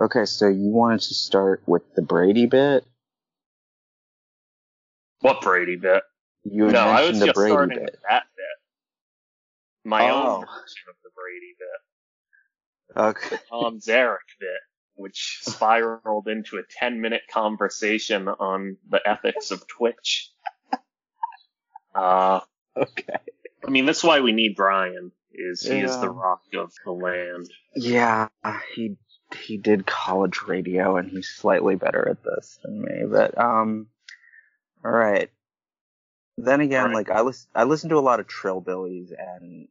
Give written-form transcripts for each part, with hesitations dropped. Okay, so you wanted to start with the Brady bit? What Brady bit? I was just starting with that bit. My own version of the Brady bit. Okay. The Tom Zarek bit, which spiraled into a 10-minute conversation on the ethics of Twitch. Okay. I mean, that's why we need Brian. He is the rock of the land. Yeah, he did college radio, and he's slightly better at this than me. But all right. Then again, right. I listen to a lot of Trillbillies, and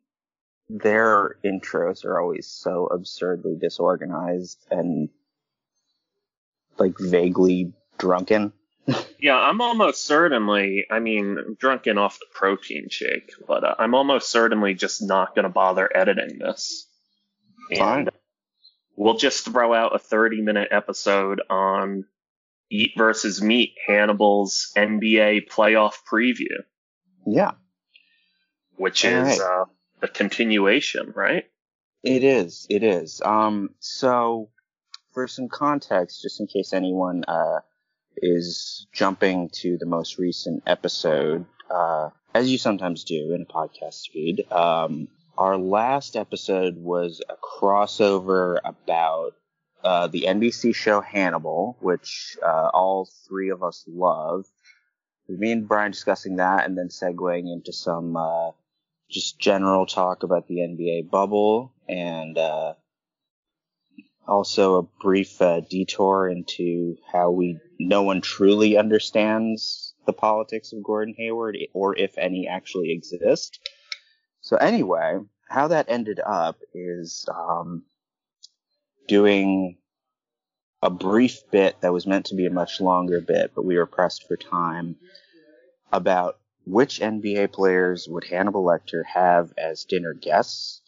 their intros are always so absurdly disorganized and vaguely drunken. Yeah, I'm almost certainly, I'm drunken off the protein shake, but I'm almost certainly just not going to bother editing this. Fine. And we'll just throw out a 30-minute episode on Eat vs. Meat, Hannibal's NBA playoff preview. Yeah. Which is the continuation, right? It is. So, for some context, just in case anyone is jumping to the most recent episode, as you sometimes do in a podcast feed. Our last episode was a crossover about the NBC show Hannibal, which all three of us love. Me and Brian discussing that and then segueing into some just general talk about the NBA bubble and also a brief detour into how no one truly understands the politics of Gordon Hayward, or if any actually exist. So anyway, how that ended up is doing a brief bit that was meant to be a much longer bit, but we were pressed for time, about which NBA players would Hannibal Lecter have as dinner guests,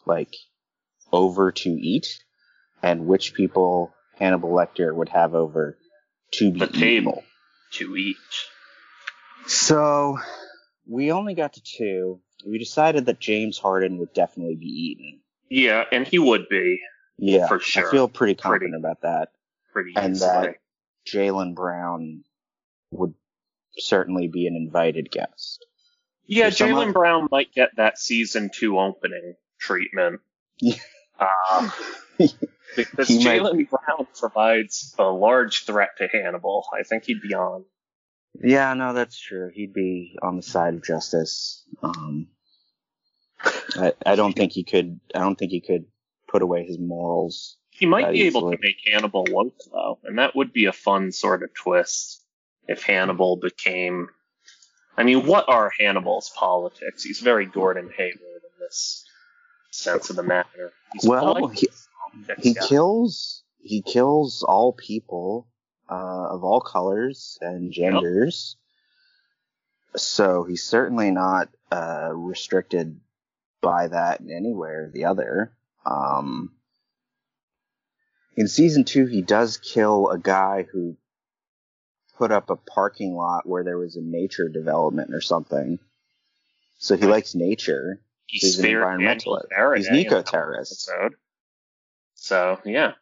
over to eat, and which people Hannibal Lecter would have over to be the table to eat. So we only got to two. We decided that James Harden would definitely be eaten. Yeah, and he would be. Yeah, for sure. I feel pretty confident about that. And that Jaylen Brown would certainly be an invited guest. Yeah, Jaylen Brown might get that season 2 opening treatment. Because Jaylen Brown provides a large threat to Hannibal. I think he'd be on. Yeah, no, that's true. He'd be on the side of justice. I don't think he could put away his morals. He might be able to make Hannibal work, though, and that would be a fun sort of twist if Hannibal became. What are Hannibal's politics? He's very Gordon Hayward in this sense of the matter. He kills all people of all colors and genders. Yep. So he's certainly not restricted by that in any way or the other. In season 2, he does kill a guy who put up a parking lot where there was a nature development or something. So he likes nature. He's an environmentalist. He's an eco-terrorist. So, yeah.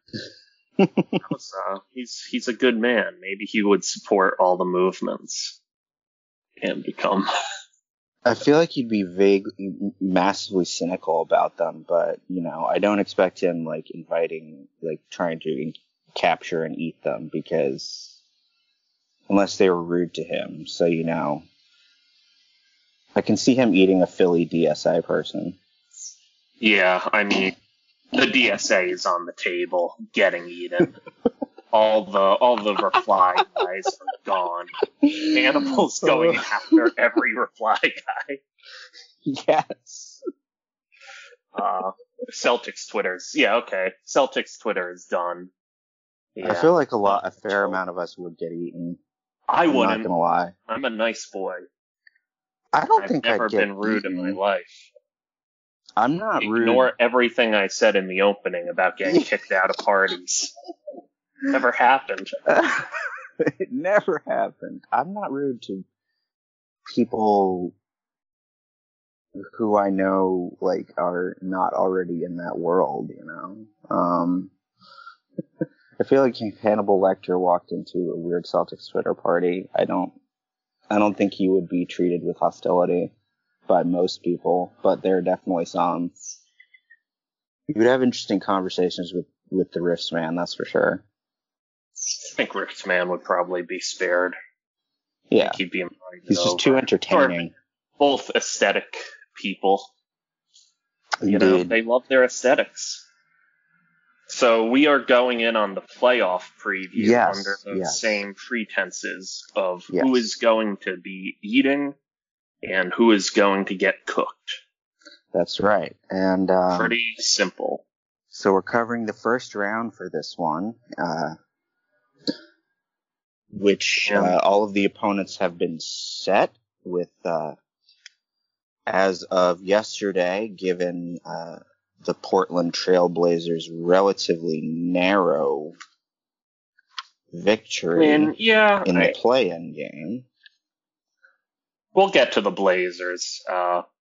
He's a good man. Maybe he would support all the movements and become... I feel like he'd be massively cynical about them, but, I don't expect him, inviting, trying to capture and eat them, because unless they were rude to him, so, I can see him eating a Philly DSA person. Yeah, the DSA is on the table, getting eaten. All the reply guys are gone. Hannibal's going after every reply guy. Yes. Celtics Twitter's. Yeah, okay. Celtics Twitter is done. Yeah. I feel like a fair amount of us would get eaten. I wouldn't. I'm not gonna lie. I'm a nice boy. I've never been rude in my life. I'm not rude. Ignore everything I said in the opening about getting kicked out of parties. Never happened. It never happened. I'm not rude to people who I know are not already in that world. I feel like Hannibal Lecter walked into a weird Celtics Twitter party. I don't think he would be treated with hostility by most people, but there are definitely some. You would have interesting conversations with the Rifts Man, that's for sure. I think Rifts Man would probably be spared. Yeah. He'd be He's just too entertaining. Both aesthetic people. Indeed. You know, they love their aesthetics. So we are going in on the playoff preview under the same pretenses of who is going to be eating and who is going to get cooked. That's right. And pretty simple. So we're covering the first round for this one, which all of the opponents have been set with, as of yesterday, given the Portland Trail Blazers' relatively narrow victory in the play-in game. We'll get to the Blazers.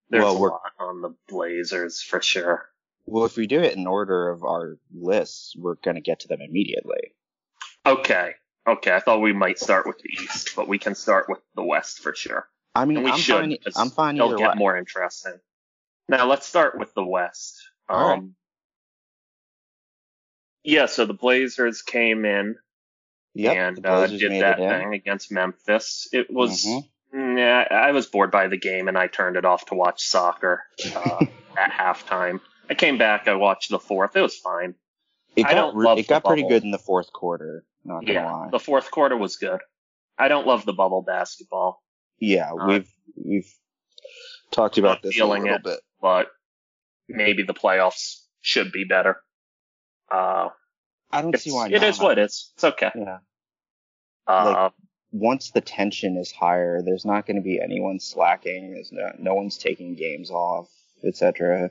There's a lot on the Blazers for sure. Well, if we do it in order of our lists, we're going to get to them immediately. Okay. I thought we might start with the East, but we can start with the West for sure. I mean, I'm fine either way. It'll get more interesting. Now, let's start with the West. Right. Yeah, so the Blazers came in and did that thing against Memphis. It was, I was bored by the game, and I turned it off to watch soccer at halftime. I came back, I watched the fourth. It was fine. It got pretty good in the fourth quarter, not going to lie. The fourth quarter was good. I don't love the bubble basketball. Yeah, we've talked about this a little bit. But maybe the playoffs should be better. I don't see why not. It is what it is. It's okay. Yeah. Once the tension is higher, there's not going to be anyone slacking. There's no one's taking games off, etc.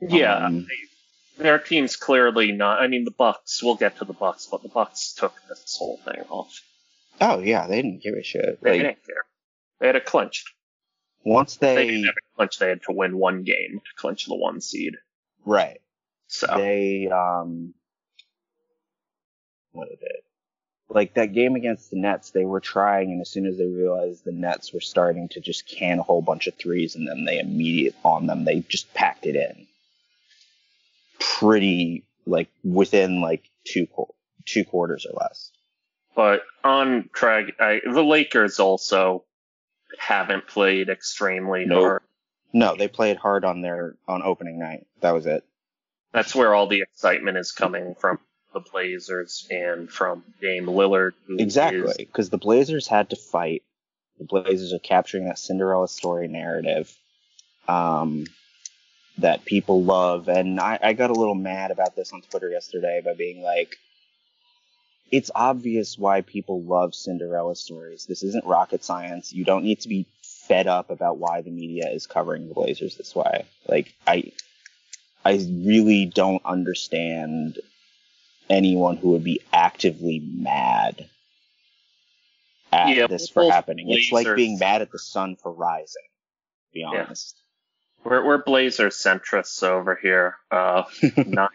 Yeah. Their team's clearly not. I mean, the Bucks, we'll get to the Bucks, but the Bucks took this whole thing off. Oh, yeah. They didn't give a shit. They didn't care. They had it clinched. Once they didn't have a clinch, they had to win one game to clinch the 1 seed. Right. So they what is it? Like that game against the Nets, they were trying, and as soon as they realized the Nets were starting to just can a whole bunch of threes, and then they just packed it in. Pretty within two quarters or less. But on track, the Lakers also haven't played extremely hard. No, they played hard on opening night. That was it. That's where all the excitement is coming from the Blazers and from Dame Lillard. Exactly, because the Blazers had to fight. The Blazers are capturing that Cinderella story narrative that people love. And I got a little mad about this on Twitter yesterday by being like, it's obvious why people love Cinderella stories. This isn't rocket science. You don't need to be fed up about why the media is covering the Blazers this way. I really don't understand anyone who would be actively mad at this for happening. Blazers. It's like being mad at the sun for rising, to be honest. Yeah. We're Blazer centrists over here. We're not.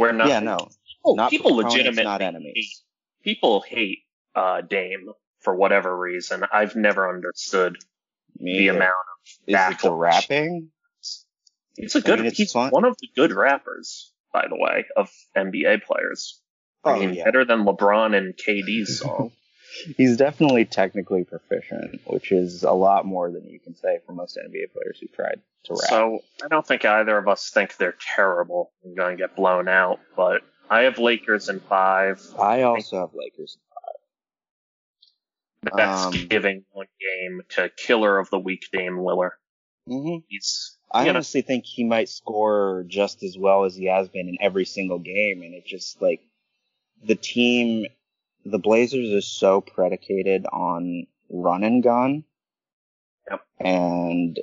Yeah, no. Oh, not people legitimately not enemies. People hate Dame for whatever reason. I've never understood the amount of backlash. Is it the rapping? He's one of the good rappers, by the way, of NBA players. Better than LeBron and KD's song. He's definitely technically proficient, which is a lot more than you can say for most NBA players who tried to rap. So I don't think either of us think they're terrible and going to get blown out, but I have Lakers in 5. I also have Lakers in 5. That's giving one game to killer of the week, Dame Lillard. Mm-hmm. I honestly think he might score just as well as he has been in every single game, and it just, the team, the Blazers are so predicated on run and gun and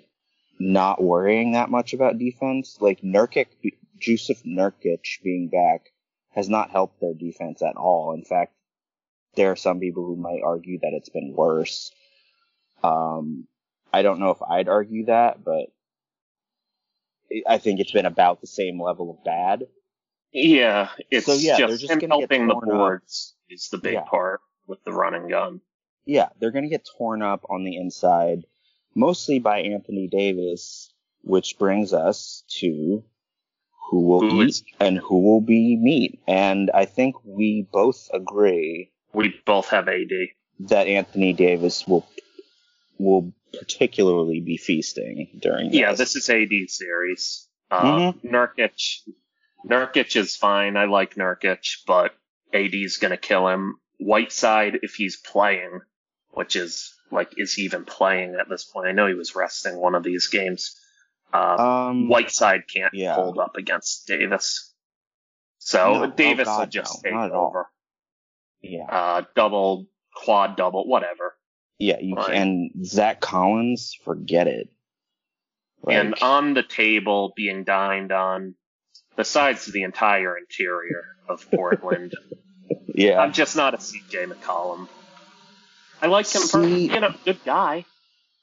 not worrying that much about defense. Jusuf Nurkic being back has not helped their defense at all. In fact, there are some people who might argue that it's been worse. I don't know if I'd argue that, but I think it's been about the same level of bad. Yeah, it's so, yeah, just him helping the boards up is the big part with the run and gun. Yeah, they're going to get torn up on the inside, mostly by Anthony Davis, which brings us to who will eat and who will be meat. And I think we both agree. We both have AD. That Anthony Davis will particularly be feasting during this. Yeah, this is AD series. Nurkic is fine. I like Nurkic, but AD's going to kill him. Whiteside, if he's playing, which is, like, is he even playing at this point? I know he was resting one of these games. Whiteside can't hold up against Davis. So Davis will just take over. Yeah. Double, quad double, whatever. Yeah, you can. And Zach Collins, forget it. Like, and on the table, being dined on, besides the entire interior of Portland. Yeah. I'm just not a CJ McCollum. I like him personally. You know, good guy,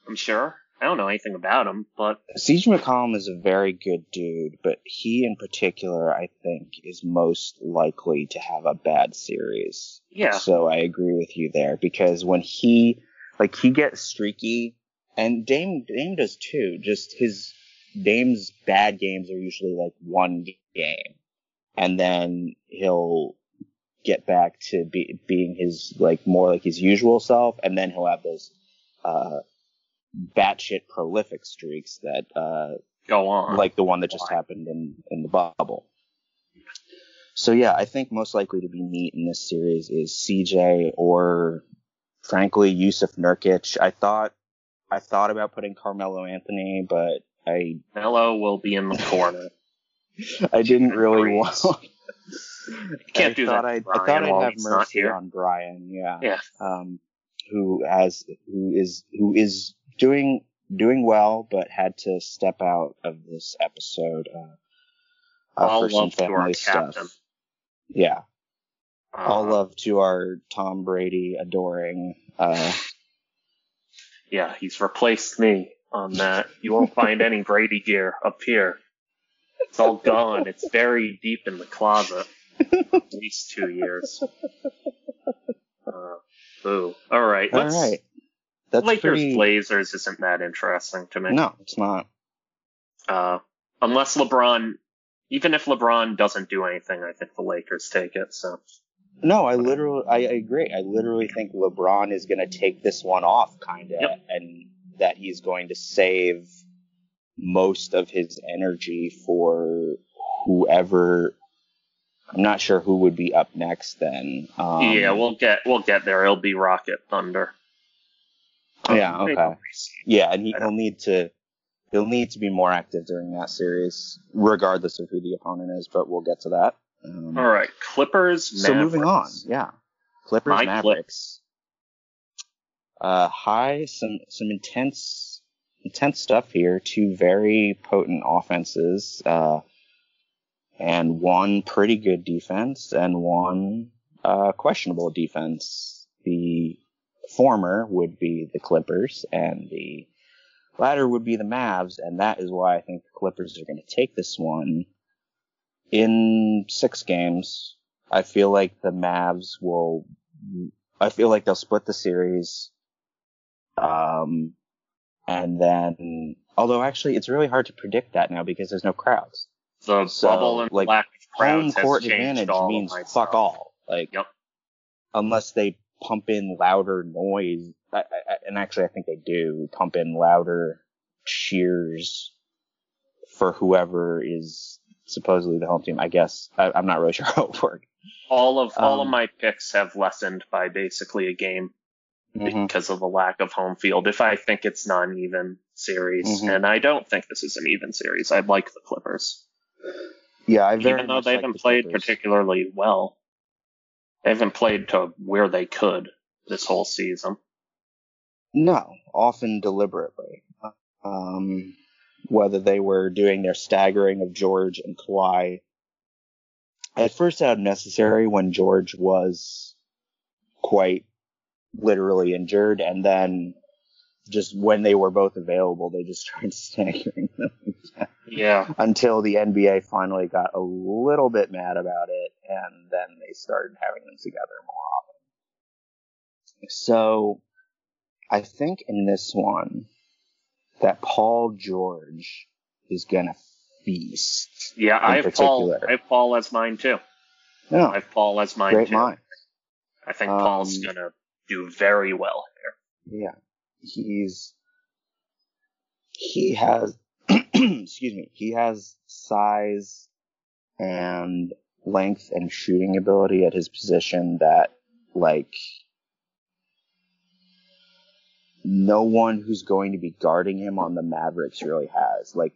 I'm sure. I don't know anything about him, but CJ McCollum is a very good dude, but he in particular, I think, is most likely to have a bad series. Yeah. So I agree with you there, because when he gets streaky, and Dame does too. Just his Dame's bad games are usually like one game, and then he'll get back to being his, like, more like his usual self, and then he'll have those batshit prolific streaks that go on, like the one that just happened in the bubble. So yeah, I think most likely to be meat in this series is CJ or, frankly, Jusuf Nurkic. I thought about putting Carmelo Anthony, but Carmelo will be in the corner. I didn't really want. Can't do that. I thought I'd have mercy on Brian. Yeah. Who is doing well, but had to step out of this episode for some family stuff. Captain. Yeah. All love to our Tom Brady adoring. Yeah, he's replaced me on that. You won't find any Brady gear up here. It's all gone. It's buried deep in the closet. At least 2 years. Boo. All right. All right. That's Lakers-Blazers isn't that interesting to me. No, it's not. Unless LeBron... Even if LeBron doesn't do anything, I think the Lakers take it, so... No, I agree. I literally think LeBron is going to take this one off, kind of, and that he's going to save most of his energy for whoever. I'm not sure who would be up next then. Yeah, we'll get there. It'll be Rocket Thunder. Yeah, okay. Yeah, and he'll need to be more active during that series, regardless of who the opponent is. But we'll get to that. All right, Clippers. Mavericks. So moving on, Clippers Mavericks. Some intense stuff here. Two very potent offenses, and one pretty good defense, and one questionable defense. The former would be the Clippers, and the latter would be the Mavs, and that is why I think the Clippers are going to take this one in 6 games. I feel like the Mavs will. I feel like they'll split the series. And then, although actually it's really hard to predict that now because there's no crowds. The bubble and lack of crowds home court advantage means fuck all. Like, unless they pump in louder noise, and actually I think they do pump in louder cheers for whoever is supposedly the home team. I guess I'm not really sure how it worked. All of my picks have lessened by basically a game. Because of the lack of home field, if I think it's not an even series, and I don't think this is an even series, I like the Clippers. Yeah, I very even though they haven't played particularly well, they haven't played to where they could this whole season. No, often deliberately. Whether they were doing their staggering of George and Kawhi, at first out of necessary when George was quite literally injured, and then just when they were both available, they just started staggering them. Yeah. Until the NBA finally got a little bit mad about it, and then they started having them together more often. So I think in this one that Paul George is gonna feast. Yeah, I have Paul. I have Paul as mine too. Yeah. I have Paul as mine too. Mind. I think Paul's gonna do very well here. Yeah. He has excuse me, he has size and length and shooting ability at his position that, like, no one who's going to be guarding him on the Mavericks really has. Like,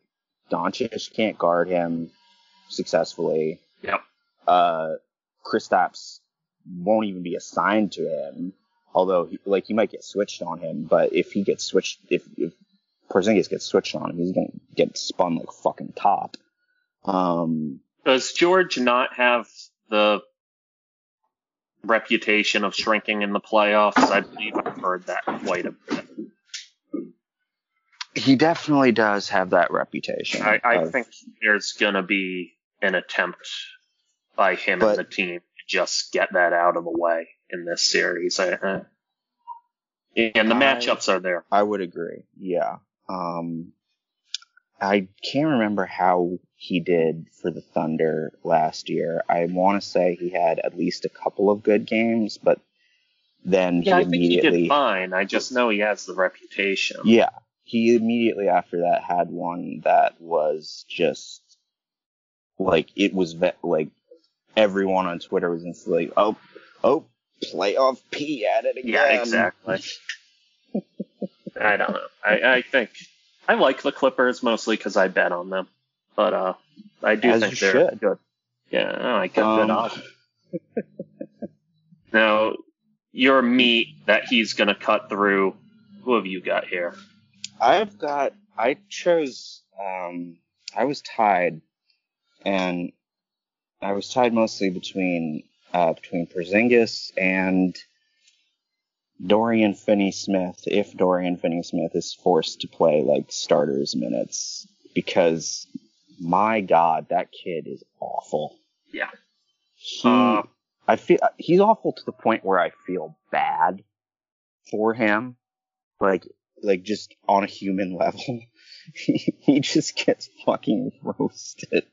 Doncic can't guard him successfully. Yep. Kristaps won't even be assigned to him, although he might get switched on him, but if Porzingis gets switched on him, he's going to get spun like fucking top. Does George not have the reputation of shrinking in the playoffs? I believe I've heard that quite a bit. He definitely does have that reputation. I think there's going to be an attempt by him and the team to just get that out of the way in this series. And the matchups are there. I would agree, yeah. I can't remember how he did for the Thunder last year. I want to say he had at least a couple of good games, but then he immediately... Yeah, I think he did fine. I just know he has the reputation. Yeah, he immediately after that had one that was just... Like, it was... Like, everyone on Twitter was instantly, oh, playoff P at it again. Yeah, exactly. I don't know. I think... I like the Clippers mostly because I bet on them, but I do think they're good. Yeah, I got good off. Now, your meat that he's gonna cut through. Who have you got here? I chose. I was tied, and I was tied mostly between Porzingis and Dorian Finney-Smith, if Dorian Finney-Smith is forced to play, like, starters minutes, because, my God, that kid is awful. Yeah. He's awful to the point where I feel bad for him, like just on a human level. He just gets fucking roasted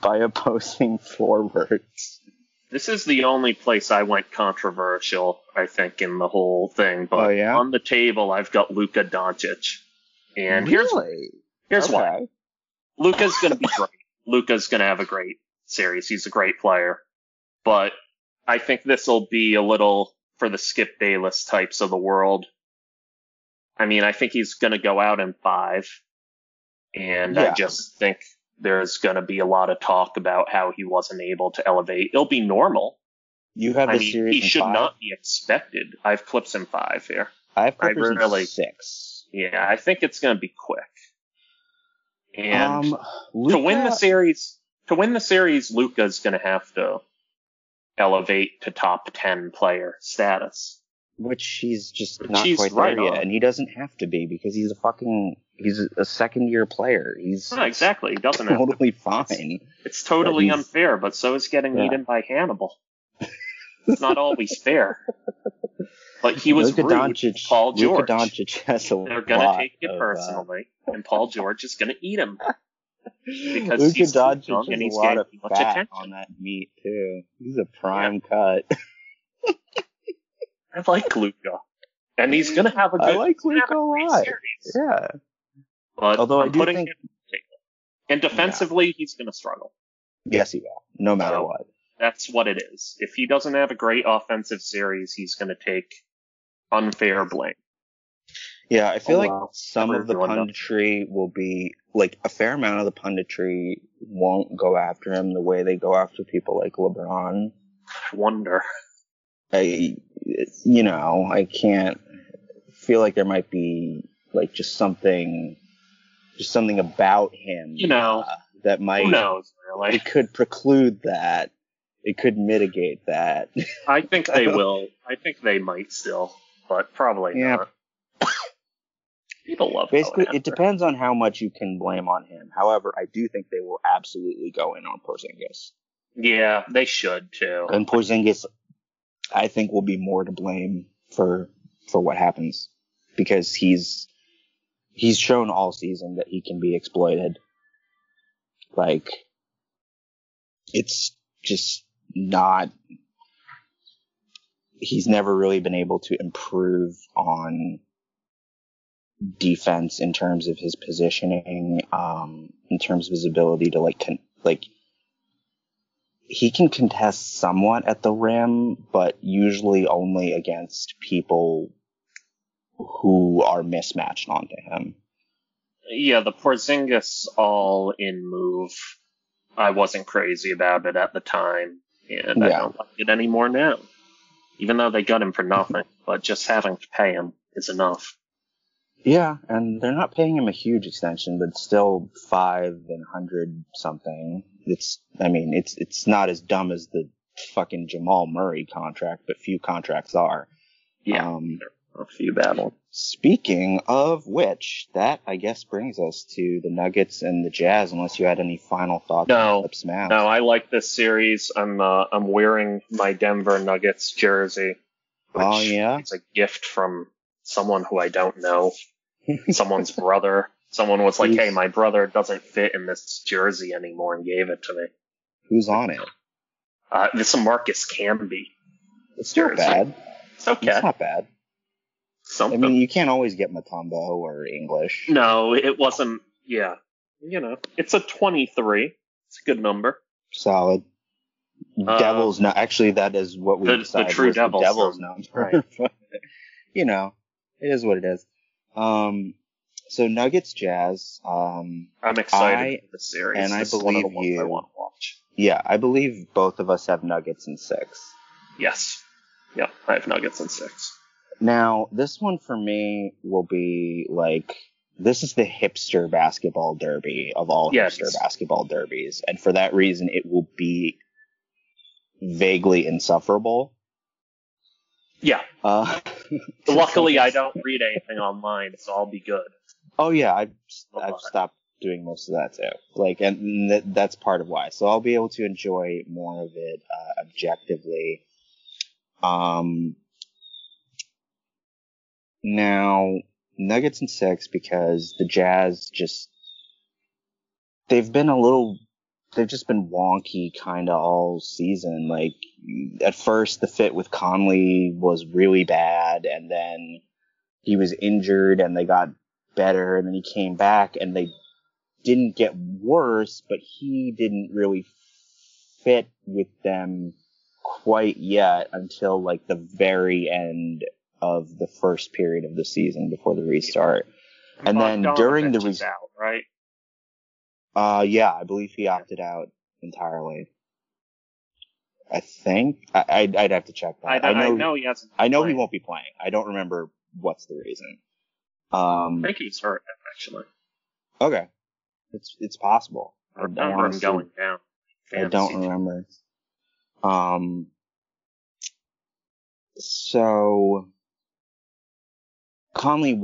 by opposing forwards. This is the only place I went controversial, I think, in the whole thing. But on the table, I've got Luka Doncic. And here's why. Luka's going to be great. Luka's going to have a great series. He's a great player. But I think this will be a little for the Skip Bayless types of the world. I mean, I think he's going to go out in five. And yeah. I just think... There's going to be a lot of talk about how he wasn't able to elevate. It'll be normal. You have the series. He should not be expected. I have Clips in five here. I have Clippers in six. Yeah, I think it's going to be quick. And to win the series, Luka's going to have to elevate to top 10 player status, which he's just not quite there yet, and he doesn't have to be because he's a fucking. He's a second-year player. He's exactly. He doesn't totally have to. Fine. It's totally unfair, but so is getting eaten by Hannibal. It's not always fair. But he was rude to Paul George. Luka Doncic has a lot. They're gonna take it personally, and Paul George is gonna eat him because Luka he's Doncic too young and he's getting too much attention on that meat too. He's a prime cut. I like Luka, and he's gonna have a good. I like Luka a lot. Series. Yeah. But although I'm putting him on the table. And defensively, he's going to struggle. Yes, he will. No matter what. That's what it is. If he doesn't have a great offensive series, he's going to take unfair blame. Yeah, I feel some of the punditry will be, like, a fair amount of the punditry won't go after him the way they go after people like LeBron. I wonder. I can't feel like there might be, like, just something about him, that might, who knows, really. It could preclude that. It could mitigate that. I think they will. I think they might still, but probably not. People love Basically, it depends on how much you can blame on him. However, I do think they will absolutely go in on Porzingis. Yeah, they should, too. And Porzingis, I think, will be more to blame for what happens, because he's shown all season that he can be exploited. Like, it's just not... He's never really been able to improve on defense in terms of his positioning, in terms of his ability to he can contest somewhat at the rim, but usually only against people who are mismatched onto him. Yeah, the Porzingis all-in move, I wasn't crazy about it at the time, and I don't like it anymore now. Even though they got him for nothing, but just having to pay him is enough. Yeah, and they're not paying him a huge extension, but still 5 and 100 something. It's not as dumb as the fucking Jamal Murray contract, but few contracts are. Yeah, a few battle. Speaking of which, that I guess brings us to the Nuggets and the Jazz. Unless you had any final thoughts on Clips Mavs. No, I like this series. I'm wearing my Denver Nuggets jersey. Which it's a gift from someone who I don't know. Someone's brother. Someone was like, "Hey, my brother doesn't fit in this jersey anymore," and gave it to me. Who's on it? This is Marcus Camby. It's not bad. It's okay. It's not bad. Something. I mean, you can't always get Matumbo or English. No, it wasn't. Yeah, it's a 23. It's a good number. Solid. Devils. No, actually, that is what we decided. The true Devils. The Devils number. Right. But, it is what it is. So Nuggets Jazz. I'm excited for the series, and this is one of the ones I want to watch. Yeah, I believe both of us have Nuggets in 6. Yes. Yeah, I have Nuggets in 6. Now, this one for me will be this is the hipster basketball derby of all hipster basketball derbies. And for that reason, it will be vaguely insufferable. Yeah. Luckily, I don't read anything online, so I'll be good. Oh, yeah. I've stopped doing most of that, too. And that's part of why. So I'll be able to enjoy more of it objectively. Now, Nuggets in 6, because the Jazz they've just been wonky kind of all season. At first, the fit with Conley was really bad, and then he was injured, and they got better, and then he came back, and they didn't get worse, but he didn't really fit with them quite yet until, the very end of the first period of the season before the restart. And then during the restart, right? I believe he opted out entirely. I think I'd have to check that. I know he hasn't. I know he won't be playing. I don't remember what's the reason. I think he's hurt, actually. Okay, it's possible. I don't remember him going down. I don't remember. So. Conley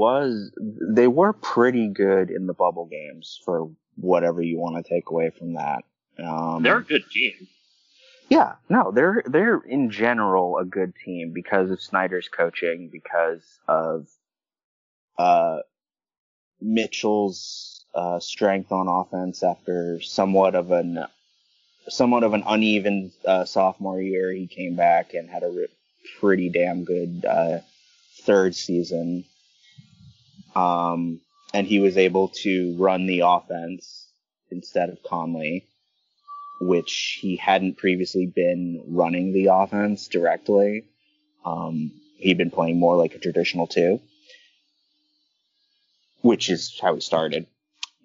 they were pretty good in the bubble games for whatever you want to take away from that. They're a good team. Yeah, no, they're in general a good team because of Snyder's coaching, because of, Mitchell's, strength on offense after somewhat of an uneven, sophomore year. He came back and had a pretty damn good, third season. And he was able to run the offense instead of Conley, which he hadn't previously been running the offense directly. He'd been playing more like a traditional 2, which is how he started.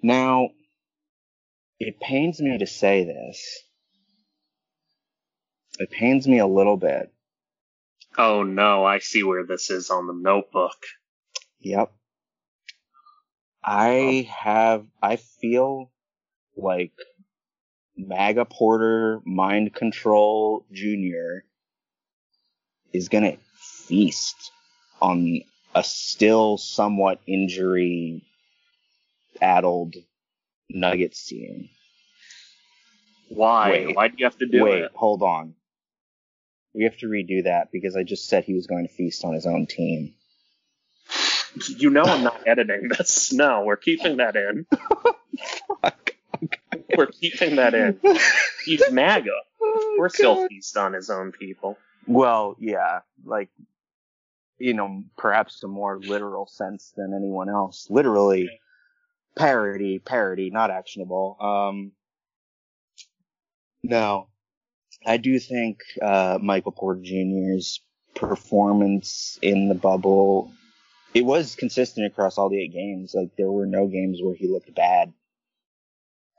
Now, it pains me to say this. It pains me a little bit. Oh, no, I see where this is on the notebook. Yep. I feel like MAGA Porter Mind Control Jr. is going to feast on a still somewhat injury-addled Nuggets team. Why? Why do you have to do it? Wait, hold on. We have to redo that because I just said he was going to feast on his own team. You know I'm not editing this. No, we're keeping that in. Okay. We're keeping that in. He's MAGA. Of course he'll feast on his own people. Well, yeah, like, you know, perhaps a more literal sense than anyone else. Literally, parody, not actionable. No, I do think Michael Porter Jr.'s performance in the bubble, it was consistent across all the 8 games. Like, there were no games where he looked bad.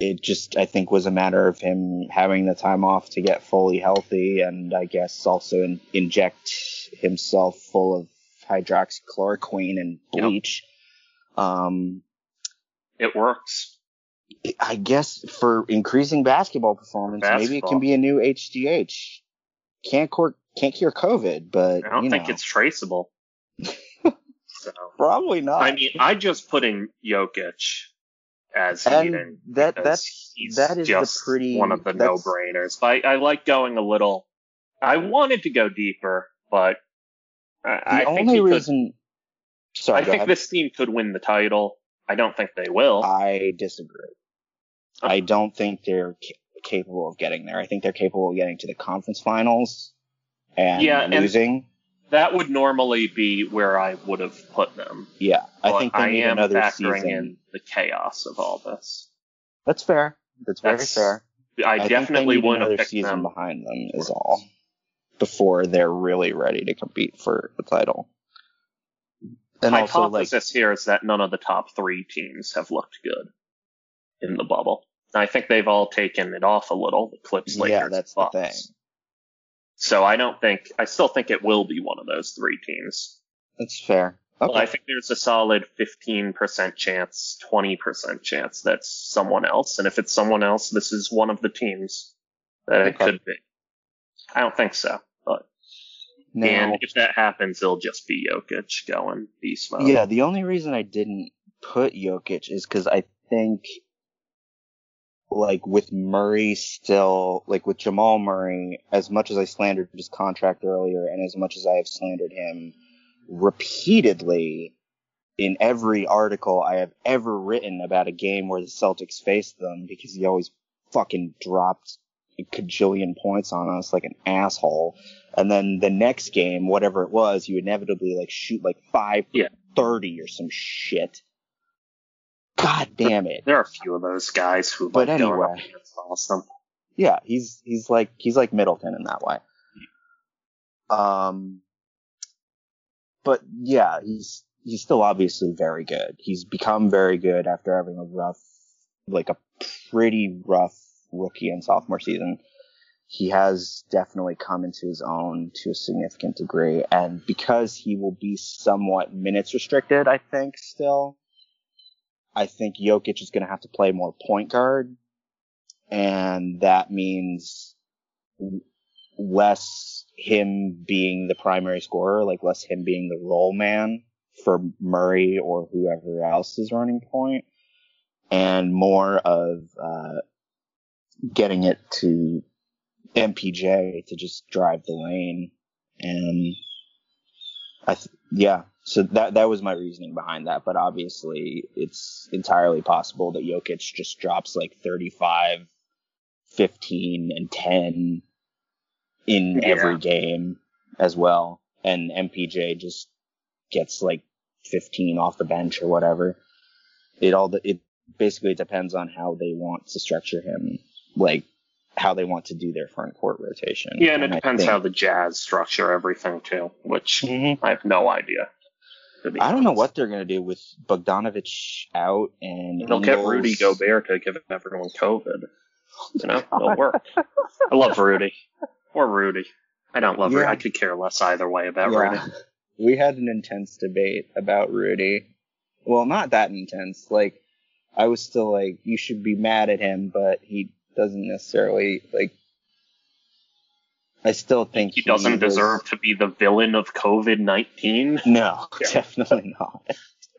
It just, I think, was a matter of him having the time off to get fully healthy and, I guess, also inject himself full of hydroxychloroquine and bleach. Yep. It works. I guess for increasing basketball performance, maybe it can be a new HGH. Can't cure COVID, but I don't think it's traceable. So. Probably not. I mean, I just put in Jokic. That's one of the no-brainers. I like going a little. I wanted to go deeper, but I think this team could win the title. I don't think they will. I disagree. I don't think they're capable of getting there. I think they're capable of getting to the conference finals and losing. And that would normally be where I would have put them. Yeah, I think they need another season. I am factoring in the chaos of all this. That's fair. That's very fair. I definitely want to pick season them behind them is all before they're really ready to compete for the title. And my hypothesis here is that none of the top 3 teams have looked good in the bubble. I think they've all taken it off a little. The Clips, Lakers, yeah, that's Bucks. The thing. So I still think it will be one of those 3 teams. That's fair. Okay. Well, I think there's a solid 15% chance, 20% chance that's someone else. And if it's someone else, this is one of the teams that it could be. I don't think so. But now, and if that happens, it'll just be Jokic going beast mode. Yeah, the only reason I didn't put Jokic is because I think, like, with Murray still, like, with Jamal Murray, as much as I slandered his contract earlier and as much as I have slandered him repeatedly in every article I have ever written about a game where the Celtics faced them, because he always fucking dropped a cajillion points on us like an asshole. And then the next game, whatever it was, you inevitably like shoot like 5 for 30 or some shit. God damn it. There are a few of those guys who, but like, anyway, that's awesome. Yeah, he's like Middleton in that way. But yeah, he's still obviously very good. He's become very good after having a pretty rough rookie and sophomore season. He has definitely come into his own to a significant degree, and because he will be somewhat minutes restricted, I think Jokic is going to have to play more point guard, and that means less him being the primary scorer, like less him being the role man for Murray or whoever else is running point, and more of getting it to MPJ to just drive the lane. And so that was my reasoning behind that, but obviously it's entirely possible that Jokic just drops like 35, 15, and 10 in every game as well, and MPJ just gets like 15 off the bench or whatever. It basically depends on how they want to structure him, like how they want to do their front court rotation. Yeah, and it depends how the Jazz structure everything too, which I have no idea. I don't know what they're going to do with Bogdanović out, and they'll get Rudy Gobert to give everyone COVID. You know, it'll work. I love Rudy. Or Rudy. I don't love Rudy. I could care less either way about Rudy. We had an intense debate about Rudy. Well, not that intense. Like, I was still like, you should be mad at him, but he doesn't necessarily, like, I still think he doesn't deserve to be the villain of COVID-19. No, yeah. Definitely not.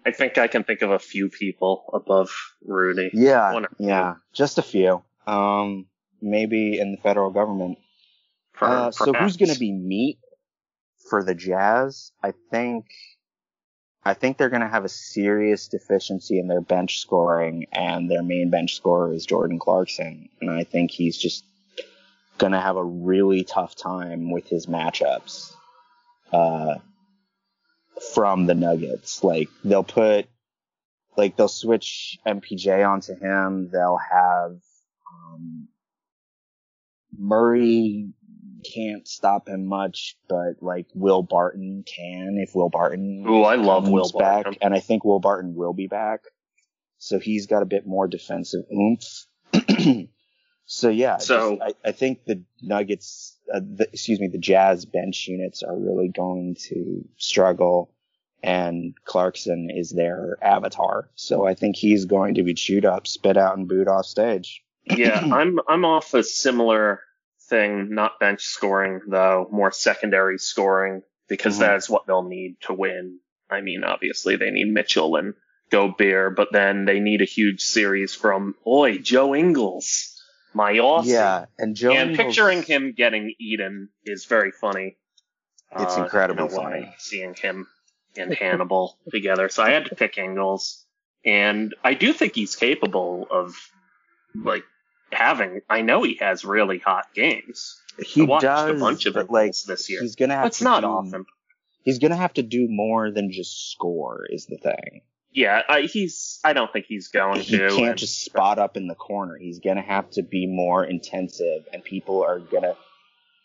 I think I can think of a few people above Rudy. Yeah, just a few. Maybe in the federal government. So who's going to be meat for the Jazz? I think they're going to have a serious deficiency in their bench scoring, and their main bench scorer is Jordan Clarkson. And I think he's just going to have a really tough time with his matchups from the Nuggets. Like, they'll switch MPJ onto him. They'll have Murray can't stop him much, but like Will Barton can. If Will Barton Barton. And I think Will Barton will be back, so he's got a bit more defensive oomph. So yeah, so I think the Nuggets, the Jazz bench units are really going to struggle, and Clarkson is their avatar, so I think he's going to be chewed up, spit out, and booed off stage. Yeah, I'm off a similar thing, not bench scoring though, more secondary scoring, because that's what they'll need to win. I mean, obviously they need Mitchell and Gobert, but then they need a huge series from Joe Ingles. My awesome. Yeah, and Joe Ingles, picturing him getting eaten is very funny. It's incredibly funny seeing him and Hannibal together. So I had to pick Ingles, and I do think he's capable of like having. I know he has really hot games. He watched a bunch of it like this year. He's gonna have to not often. He's gonna have to do more than just score. Is the thing. Yeah, I don't think he's going to. He can't just spot up in the corner. He's gonna have to be more intensive, and people are gonna,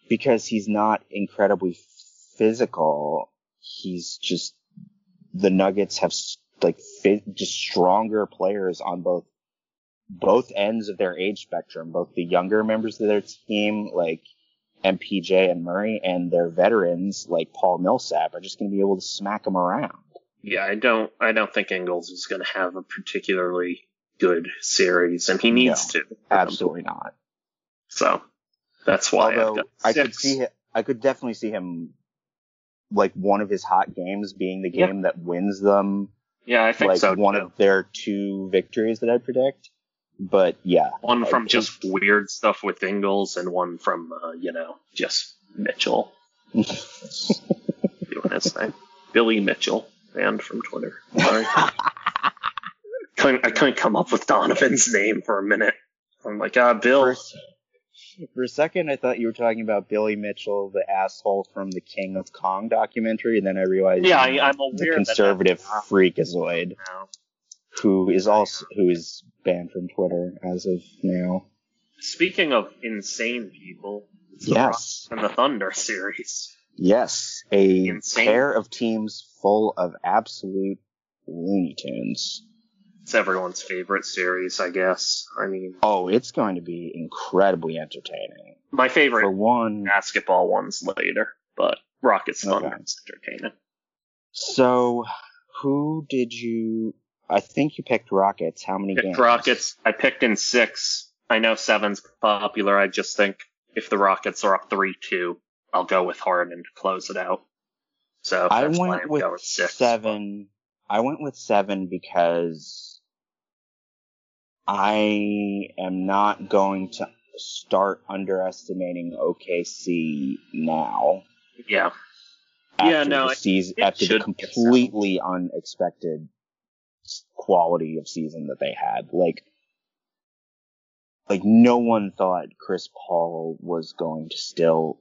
because he's not incredibly physical. He's just, the Nuggets have like just stronger players on both ends of their age spectrum, both the younger members of their team, like MPJ and Murray, and their veterans, like Paul Millsap, are just going to be able to smack them around. Yeah, I don't think Ingles is going to have a particularly good series, and he needs to. Absolutely not. So that's why I could definitely see him, like one of his hot games being the game that wins them. Yeah, I think like so. One of their two victories that I predict. But yeah, one from just weird stuff with Ingles, and one from just Mitchell doing his thing. Billy Mitchell, banned from Twitter. Sorry. I couldn't come up with Donovan's name for a minute. I'm like, Bill. For a second, I thought you were talking about Billy Mitchell, the asshole from the King of Kong documentary, and then I realized I'm the conservative freakazoid who is banned from Twitter as of now. Speaking of insane people, it's the Rockets and the Thunder series. Yes, a pair of teams full of absolute Looney Tunes. It's everyone's favorite series, I guess. I mean, it's going to be incredibly entertaining. My favorite basketball one's later, but Rockets Thunder's entertaining. So, who did you? I think you picked Rockets. How many games? Rockets. I picked in 6. I know 7's popular. I just think if the Rockets are up 3-2, I'll go with Harden to close it out. So I went with 7. I went with 7 because I am not going to start underestimating OKC now. Yeah. After the completely unexpected quality of season that they had, like no one thought Chris Paul was going to still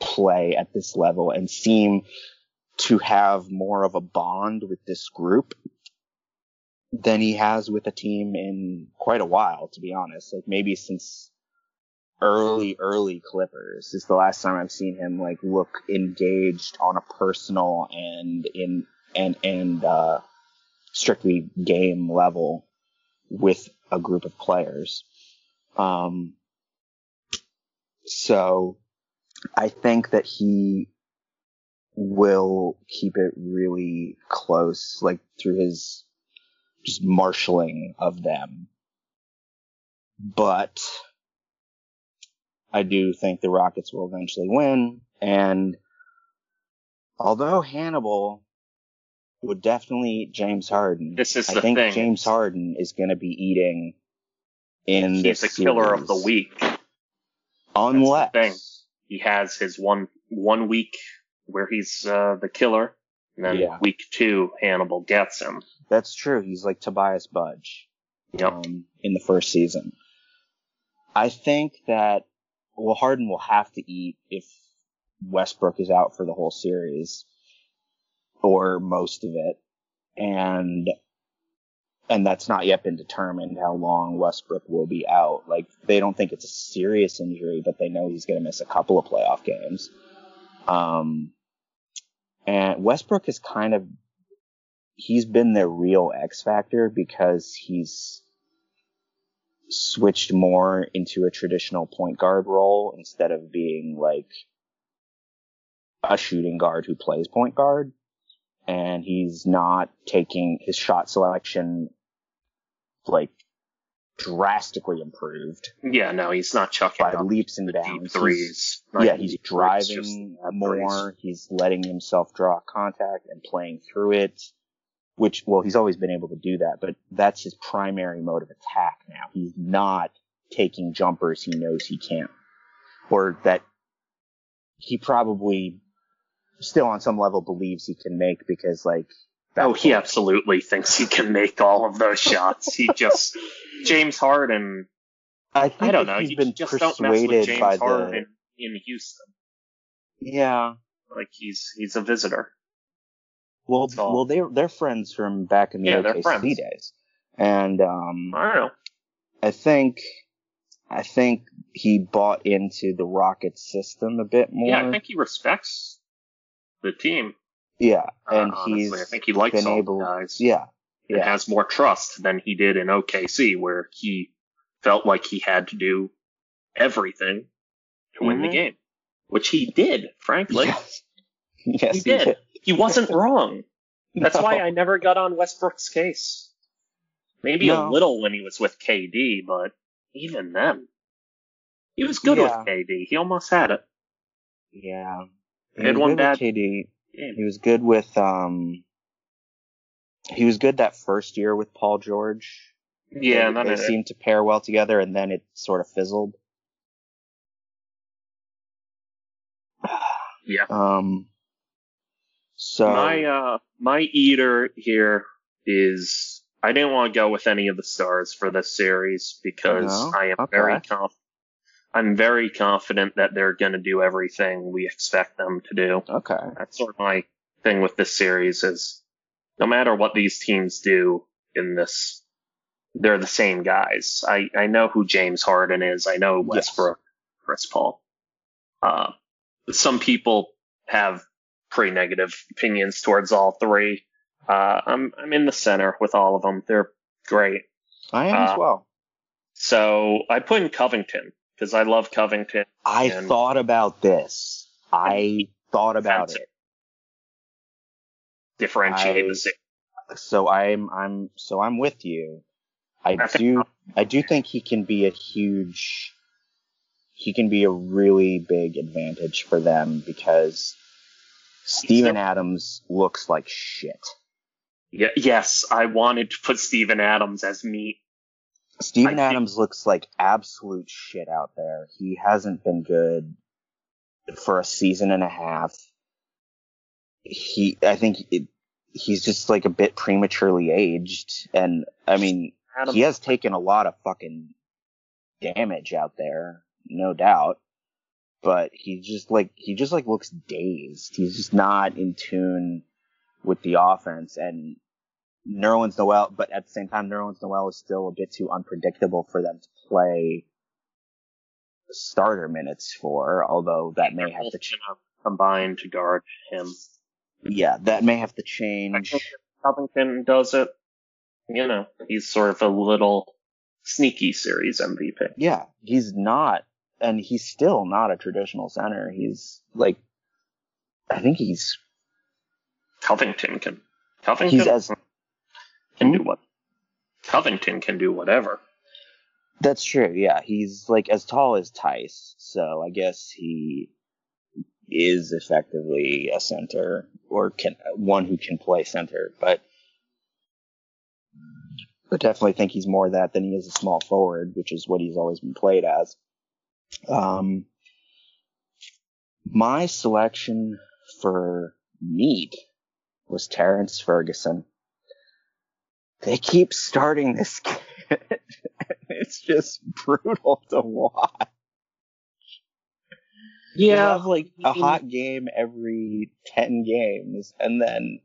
play at this level and seem to have more of a bond with this group than he has with a team in quite a while, to be honest. Like maybe since early Clippers is the last time I've seen him like look engaged on a personal and in strictly game level with a group of players. So I think that he will keep it really close, like through his just marshalling of them. But I do think the Rockets will eventually win. And although Hannibal would definitely eat James Harden, I think James Harden is going to be eating in this series. He's the killer of the week. Unless he has his one week where he's the killer, and then week 2 Hannibal gets him. That's true. He's like Tobias Budge in the first season. I think that Harden will have to eat if Westbrook is out for the whole series or most of it, and that's not yet been determined how long Westbrook will be out. Like, they don't think it's a serious injury, but they know he's going to miss a couple of playoff games. And Westbrook is kind of, he's been their real X factor because he's switched more into a traditional point guard role instead of being like a shooting guard who plays point guard. And he's not taking his shot selection, like, drastically improved. Yeah, no, he's not chucking by leaps and bounds. Threes. He's driving more. He's letting himself draw contact and playing through it, which, well, he's always been able to do that, but that's his primary mode of attack now. He's not taking jumpers he knows he can't, or that he probably still on some level believes he can make, because like he absolutely thinks he can make all of those shots. He just James Harden, I don't know, he's been just persuaded, don't mess with James by Harden in Houston. Yeah, like he's a visitor. Well, they're friends from back in the OKC days, and I don't know. I think he bought into the Rockets system a bit more. Yeah, I think he respects the team. Yeah, and I think he likes all the guys. Yeah, and has more trust than he did in OKC, where he felt like he had to do everything to win the game, which he did, frankly. Yes, he did. He wasn't wrong. That's why I never got on Westbrook's case. Maybe a little when he was with KD, but even then, he was good with KD. He almost had it. Yeah. He was good with KD. He was good with he was good that first year with Paul George. Yeah, they seemed to pair well together, and then it sort of fizzled. Yeah. So my eater here is, I didn't want to go with any of the stars for this series because I'm very confident that they're going to do everything we expect them to do. Okay. That's sort of my thing with this series is no matter what these teams do in this, they're the same guys. I know who James Harden is. I know Westbrook, Chris Paul. Some people have pretty negative opinions towards all three. I'm in the center with all of them. They're great. I am as well. So I put in Covington, because I love Covington. I thought about this. I thought about it. Differentiate the same. So I'm with you. I do think he can be a really big advantage for them because Steven Adams looks like shit. Yeah, yes, I wanted to put Steven Adams as meat. Steven Adams looks like absolute shit out there. He hasn't been good for a season and a half. He's just like a bit prematurely aged. And I mean, he has taken a lot of fucking damage out there, no doubt. But he just looks dazed. He's just not in tune with the offense. And Nerlens Noel, but at the same time, Nerlens Noel is still a bit too unpredictable for them to play starter minutes for, although that may have to combine to guard him. Yeah, that may have to change. I think Covington does it. You know, he's sort of a little sneaky series MVP. Yeah, he's not, and he's still not a traditional center. He's like, I think he's Covington can do whatever. That's true, yeah. He's, like, as tall as Tice, so I guess he is effectively a center, or one who can play center, but I definitely think he's more that than he is a small forward, which is what he's always been played as. My selection for Meat was Terrence Ferguson. They keep starting this kid, and it's just brutal to watch. Yeah, they have, like, a hot game every 10 games, and then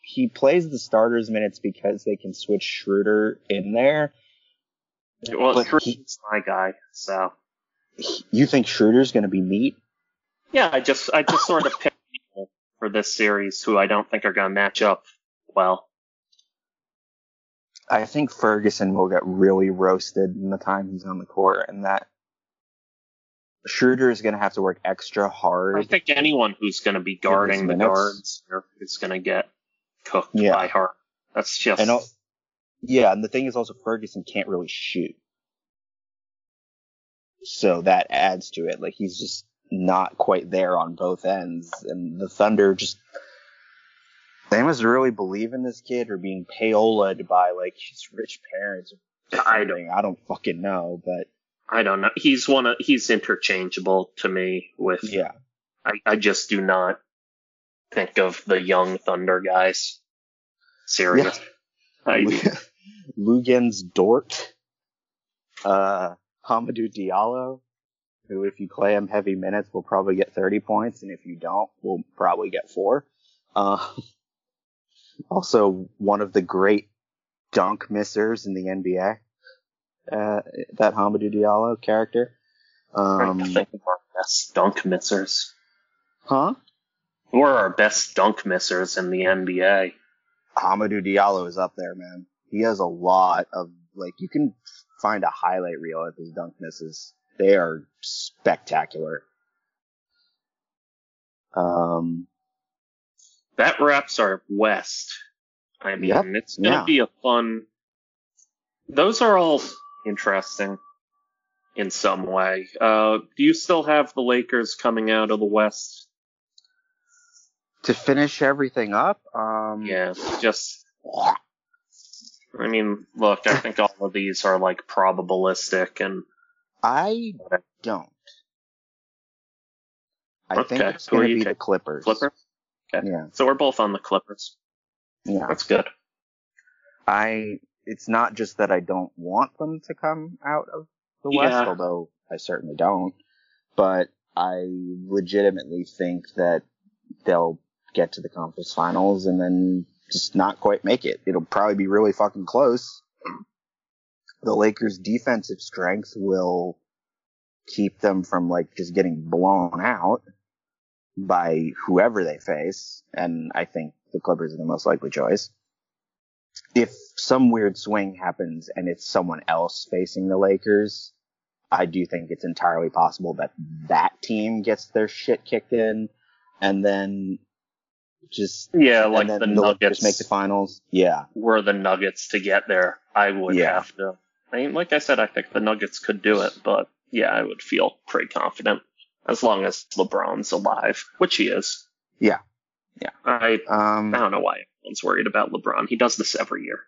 he plays the starters minutes because they can switch Schroeder in there. Well, Schroeder's my guy, so. You think Schroeder's going to be Meat? Yeah, I just sort of picked people for this series who I don't think are going to match up well. I think Ferguson will get really roasted in the time he's on the court, and that Schroeder is going to have to work extra hard. I think anyone who's going to be guarding the guards is going to get cooked by her. That's just... And the thing is also Ferguson can't really shoot. So that adds to it. Like, he's just not quite there on both ends. And the Thunder just... They must really believe in this kid or being payola'd by, like, his rich parents. I don't fucking know, but... I don't know. He's interchangeable to me with... Yeah. I just do not think of the young Thunder guys. Serious. Yeah. Lugens Dort. Hamidou Diallo, who if you play him heavy minutes will probably get 30 points, and if you don't, will probably get 4. Also one of the great dunk missers in the NBA. That Hamidou Diallo character. I think of our best dunk missers. Huh? Who are our best dunk missers in the NBA? Hamidou Diallo is up there, man. He has a lot of, like, you can find a highlight reel of his dunk misses. They are spectacular. That wraps our West. I mean, it's going to be a fun... Those are all interesting in some way. Do you still have the Lakers coming out of the West? To finish everything up? I mean, look, I think all of these are, like, probabilistic and... I don't. I think it's going to be the Clippers. Clippers? Okay. Yeah. So we're both on the Clippers. Yeah. That's good. It's not just that I don't want them to come out of the West, although I certainly don't, but I legitimately think that they'll get to the conference finals and then just not quite make it. It'll probably be really fucking close. The Lakers' defensive strength will keep them from, like, just getting blown out by whoever they face, and I think the Clippers are the most likely choice. If some weird swing happens and it's someone else facing the Lakers, I do think it's entirely possible that that team gets their shit kicked in and then just... Yeah, like the Nuggets. Just make the finals. Yeah. Were the Nuggets to get there, I would have to. I mean, like I said, I think the Nuggets could do it, but yeah, I would feel pretty confident as long as LeBron's alive, which he is. Yeah. Yeah. I don't know why everyone's worried about LeBron. He does this every year.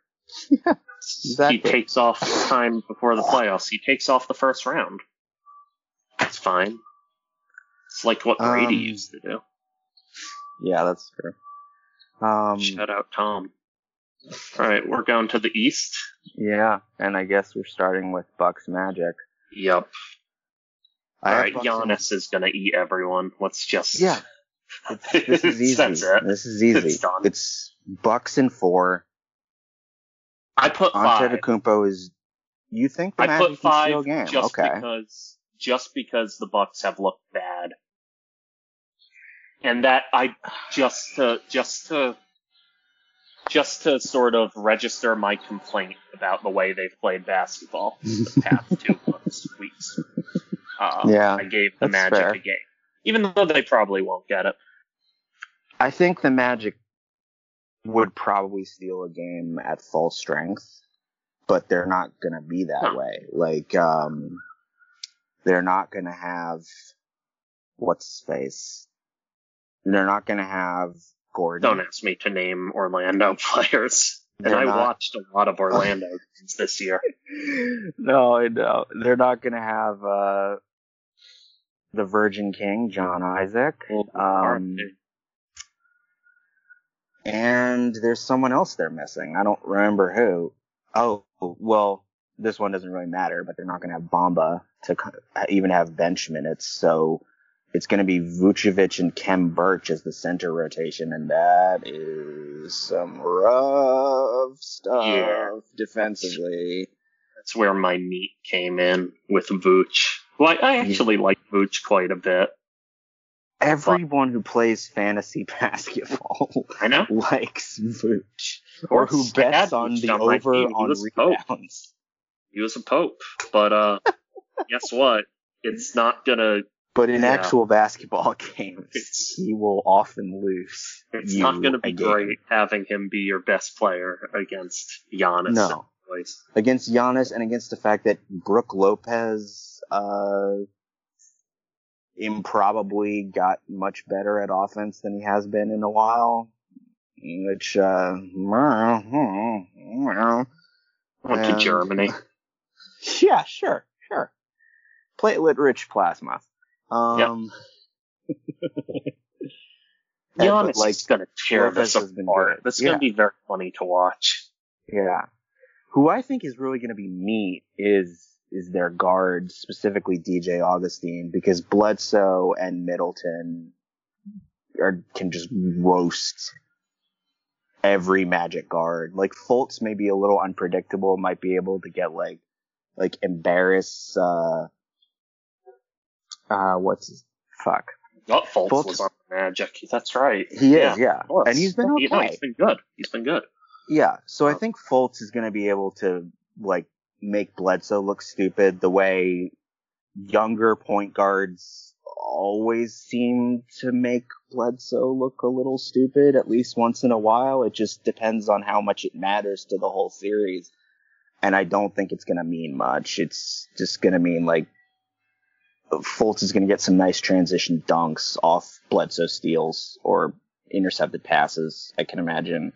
Yeah, exactly. He takes off time before the playoffs. He takes off the first round. That's fine. It's like what Brady used to do. Yeah, that's true. Shout out Tom. All right, we're going to the East. Yeah, and I guess we're starting with Bucks Magic. Yep. All right, Giannis is going to eat everyone. Let's just... Yeah. This is easy. This is easy. It's Bucks in 4. I put 5. Antetokounmpo is... You think the Magic can steal a game? Just because the Bucks have looked bad, and that I just to sort of register my complaint about the way they've played basketball the past 2 weeks. I gave the Magic a game. Even though they probably won't get it. I think the Magic would probably steal a game at full strength. but they're not going to be that way. Like, they're not going to have what's-his-face. They're not going to have Gordon. Don't ask me to name Orlando players. They're and not, I watched a lot of Orlando games this year. No, they're not going to have the Virgin King, John Isaac. And there's someone else they're missing. I don't remember who. Oh, well, this one doesn't really matter, but they're not going to have Bamba to even have bench minutes. So it's going to be Vucevic and Kem Birch as the center rotation, and that is some rough stuff defensively. That's where my meat came in with Vooch. Like, I actually like Vooch quite a bit. Everyone who plays fantasy basketball likes Vooch. Or who bets on the over on rebounds. He was a pope, but guess what? It's not going to... But in actual basketball games, he will often lose. It's not going to be great having him be your best player against Giannis. No. Against Giannis and against the fact that Brook Lopez improbably got much better at offense than he has been in a while. Which, went to Germany. Yeah, sure. Platelet-rich plasma. Giannis is going to tear this apart. This is going to be very funny to watch. Yeah. Who I think is really going to be neat is their guards, specifically DJ Augustine, because Bledsoe and Middleton can just roast every Magic guard. Like, Fultz may be a little unpredictable, might be able to get, like embarrass, Fultz was on the Magic. That's right. He is, yeah. And he's been okay. He's been good. Yeah, so I think Fultz is going to be able to, like, make Bledsoe look stupid the way younger point guards always seem to make Bledsoe look a little stupid, at least once in a while. It just depends on how much it matters to the whole series. And I don't think it's going to mean much. It's just going to mean, like, Fultz is going to get some nice transition dunks off Bledsoe steals or intercepted passes, I can imagine.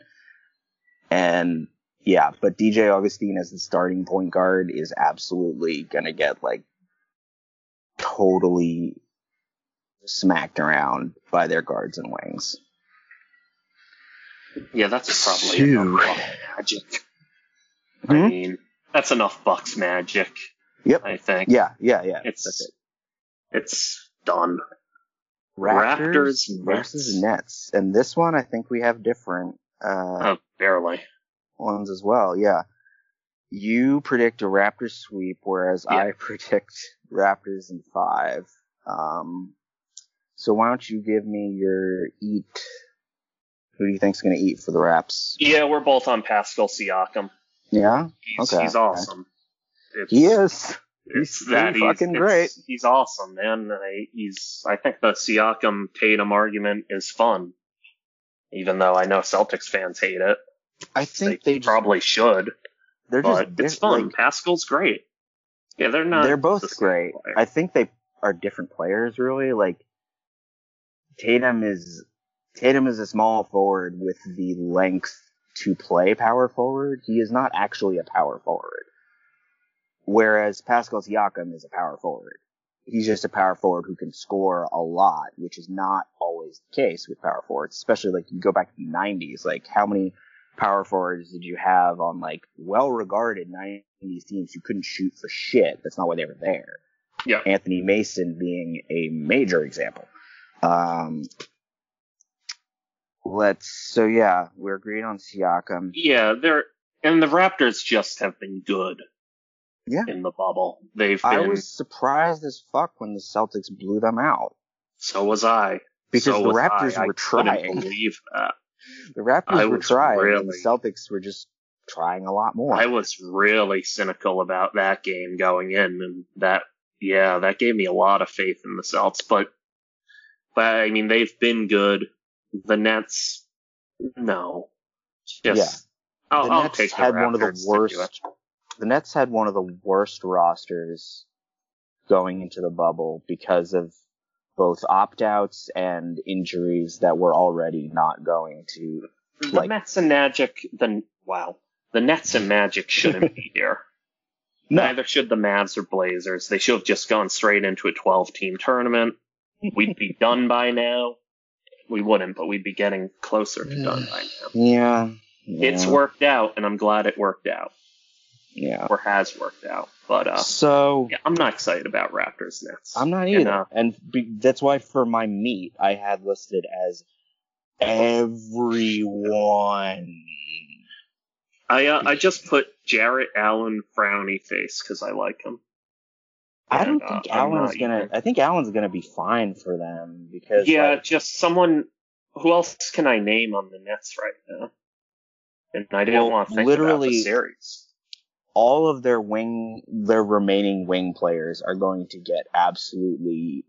And yeah, but DJ Augustine as the starting point guard is absolutely going to get, like, totally smacked around by their guards and wings. Yeah, that's probably enough Magic. Mm-hmm. I mean, that's enough Bucks Magic. Yep. I think. Yeah. It's done. Raptors versus Nets. And this one, I think we have different barely ones as well. Yeah, you predict a Raptors sweep, whereas I predict Raptors in 5. So why don't you give me your eat? Who do you think's going to eat for the Raps? Yeah, we're both on Pascal Siakam. Yeah, he's awesome. He is. He's fucking great. He's awesome, man. I think the Siakam Tatum argument is fun. Even though I know Celtics fans hate it. I think they probably should. It's fun. Like, Pascal's great. Yeah, they're not. They're both great. Player. I think they are different players, really. Like, Tatum is a small forward with the length to play power forward. He is not actually a power forward. Whereas Pascal Siakam is a power forward. He's just a power forward who can score a lot, which is not always the case with power forwards, especially, like, you go back to the 90s. Like, how many power forwards did you have on, like, well-regarded 90s teams who couldn't shoot for shit? That's not why they were there. Yeah. Anthony Mason being a major example. We're agreed on Siakam. Yeah, and the Raptors just have been good. Yeah. In the bubble. I was surprised as fuck when the Celtics blew them out. So was I. Because the Raptors were trying. I couldn't believe that. The Raptors were trying, and the Celtics were just trying a lot more. I was really cynical about that game going in, and that gave me a lot of faith in the Celtics. But I mean, they've been good. The Nets, no. I'll take the Raptors. The Nets had one of the worst the Nets had one of the worst rosters going into the bubble because of both opt-outs and injuries that were already not going to. The Nets and Magic shouldn't be here. No. Neither should the Mavs or Blazers. They should have just gone straight into a 12-team tournament. We'd be done by now. We wouldn't, but we'd be getting closer to done by now. Yeah. It's worked out, and I'm glad it worked out. Yeah. Or has worked out. But I'm not excited about Raptors Nets. I'm not either. That's why for my meet, I had listed as everyone. I just put Jarrett Allen frowny face because I like him. I think Allen's gonna be fine for them because. Yeah, just someone. Who else can I name on the Nets right now? And I didn't want to think about the series. All of their remaining wing players are going to get absolutely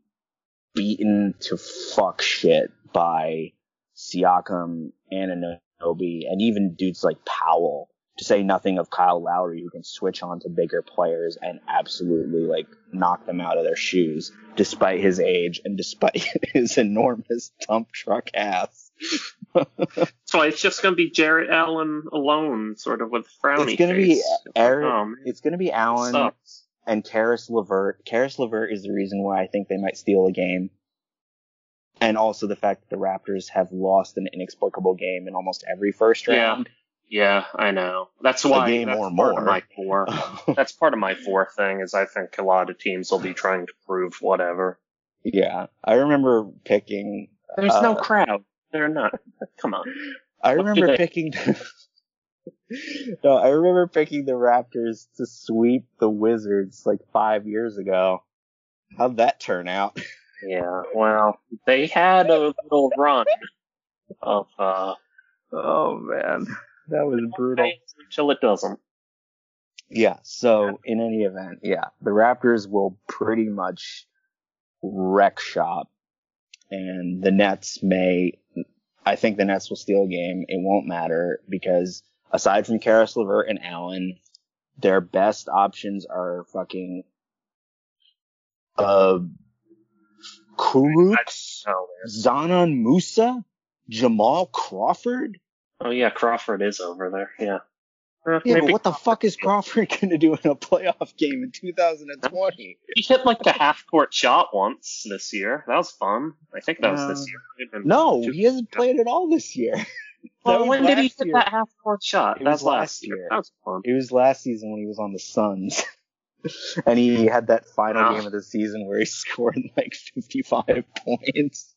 beaten to fuck shit by Siakam and Ananobi, and even dudes like Powell, to say nothing of Kyle Lowry, who can switch on to bigger players and absolutely knock them out of their shoes, despite his age and despite his enormous dump truck ass. So it's just going to be Jarrett Allen alone, sort of with frowny face. It's going to be Allen and Karis LeVert. Karis LeVert is the reason why I think they might steal a game. And also the fact that the Raptors have lost an inexplicable game in almost every first round. Yeah, I know. That's why that's part of my four thing is I think a lot of teams will be trying to prove whatever. Yeah, I remember picking. There's no crowd. They're not. Come on. I remember picking the Raptors to sweep the Wizards 5 years ago. How'd that turn out? Yeah, well, they had a little run of, oh man, that was brutal. Until it doesn't. Yeah, so in any event, the Raptors will pretty much wreck shop, and I think the Nets will steal a game. It won't matter, because aside from Karis LeVert and Allen, their best options are fucking, Kuruc, Zanon Musa, Jamal Crawford. Oh yeah, Crawford is over there. Yeah. But what the fuck is Crawford going to do in a playoff game in 2020? He hit the half-court shot once this year. That was fun. I think that was this year. No, he hasn't played at all this year. Well, when did he hit that half-court shot? That was last year. That was fun. It was last season when he was on the Suns. And he had that final game of the season where he scored 55 points.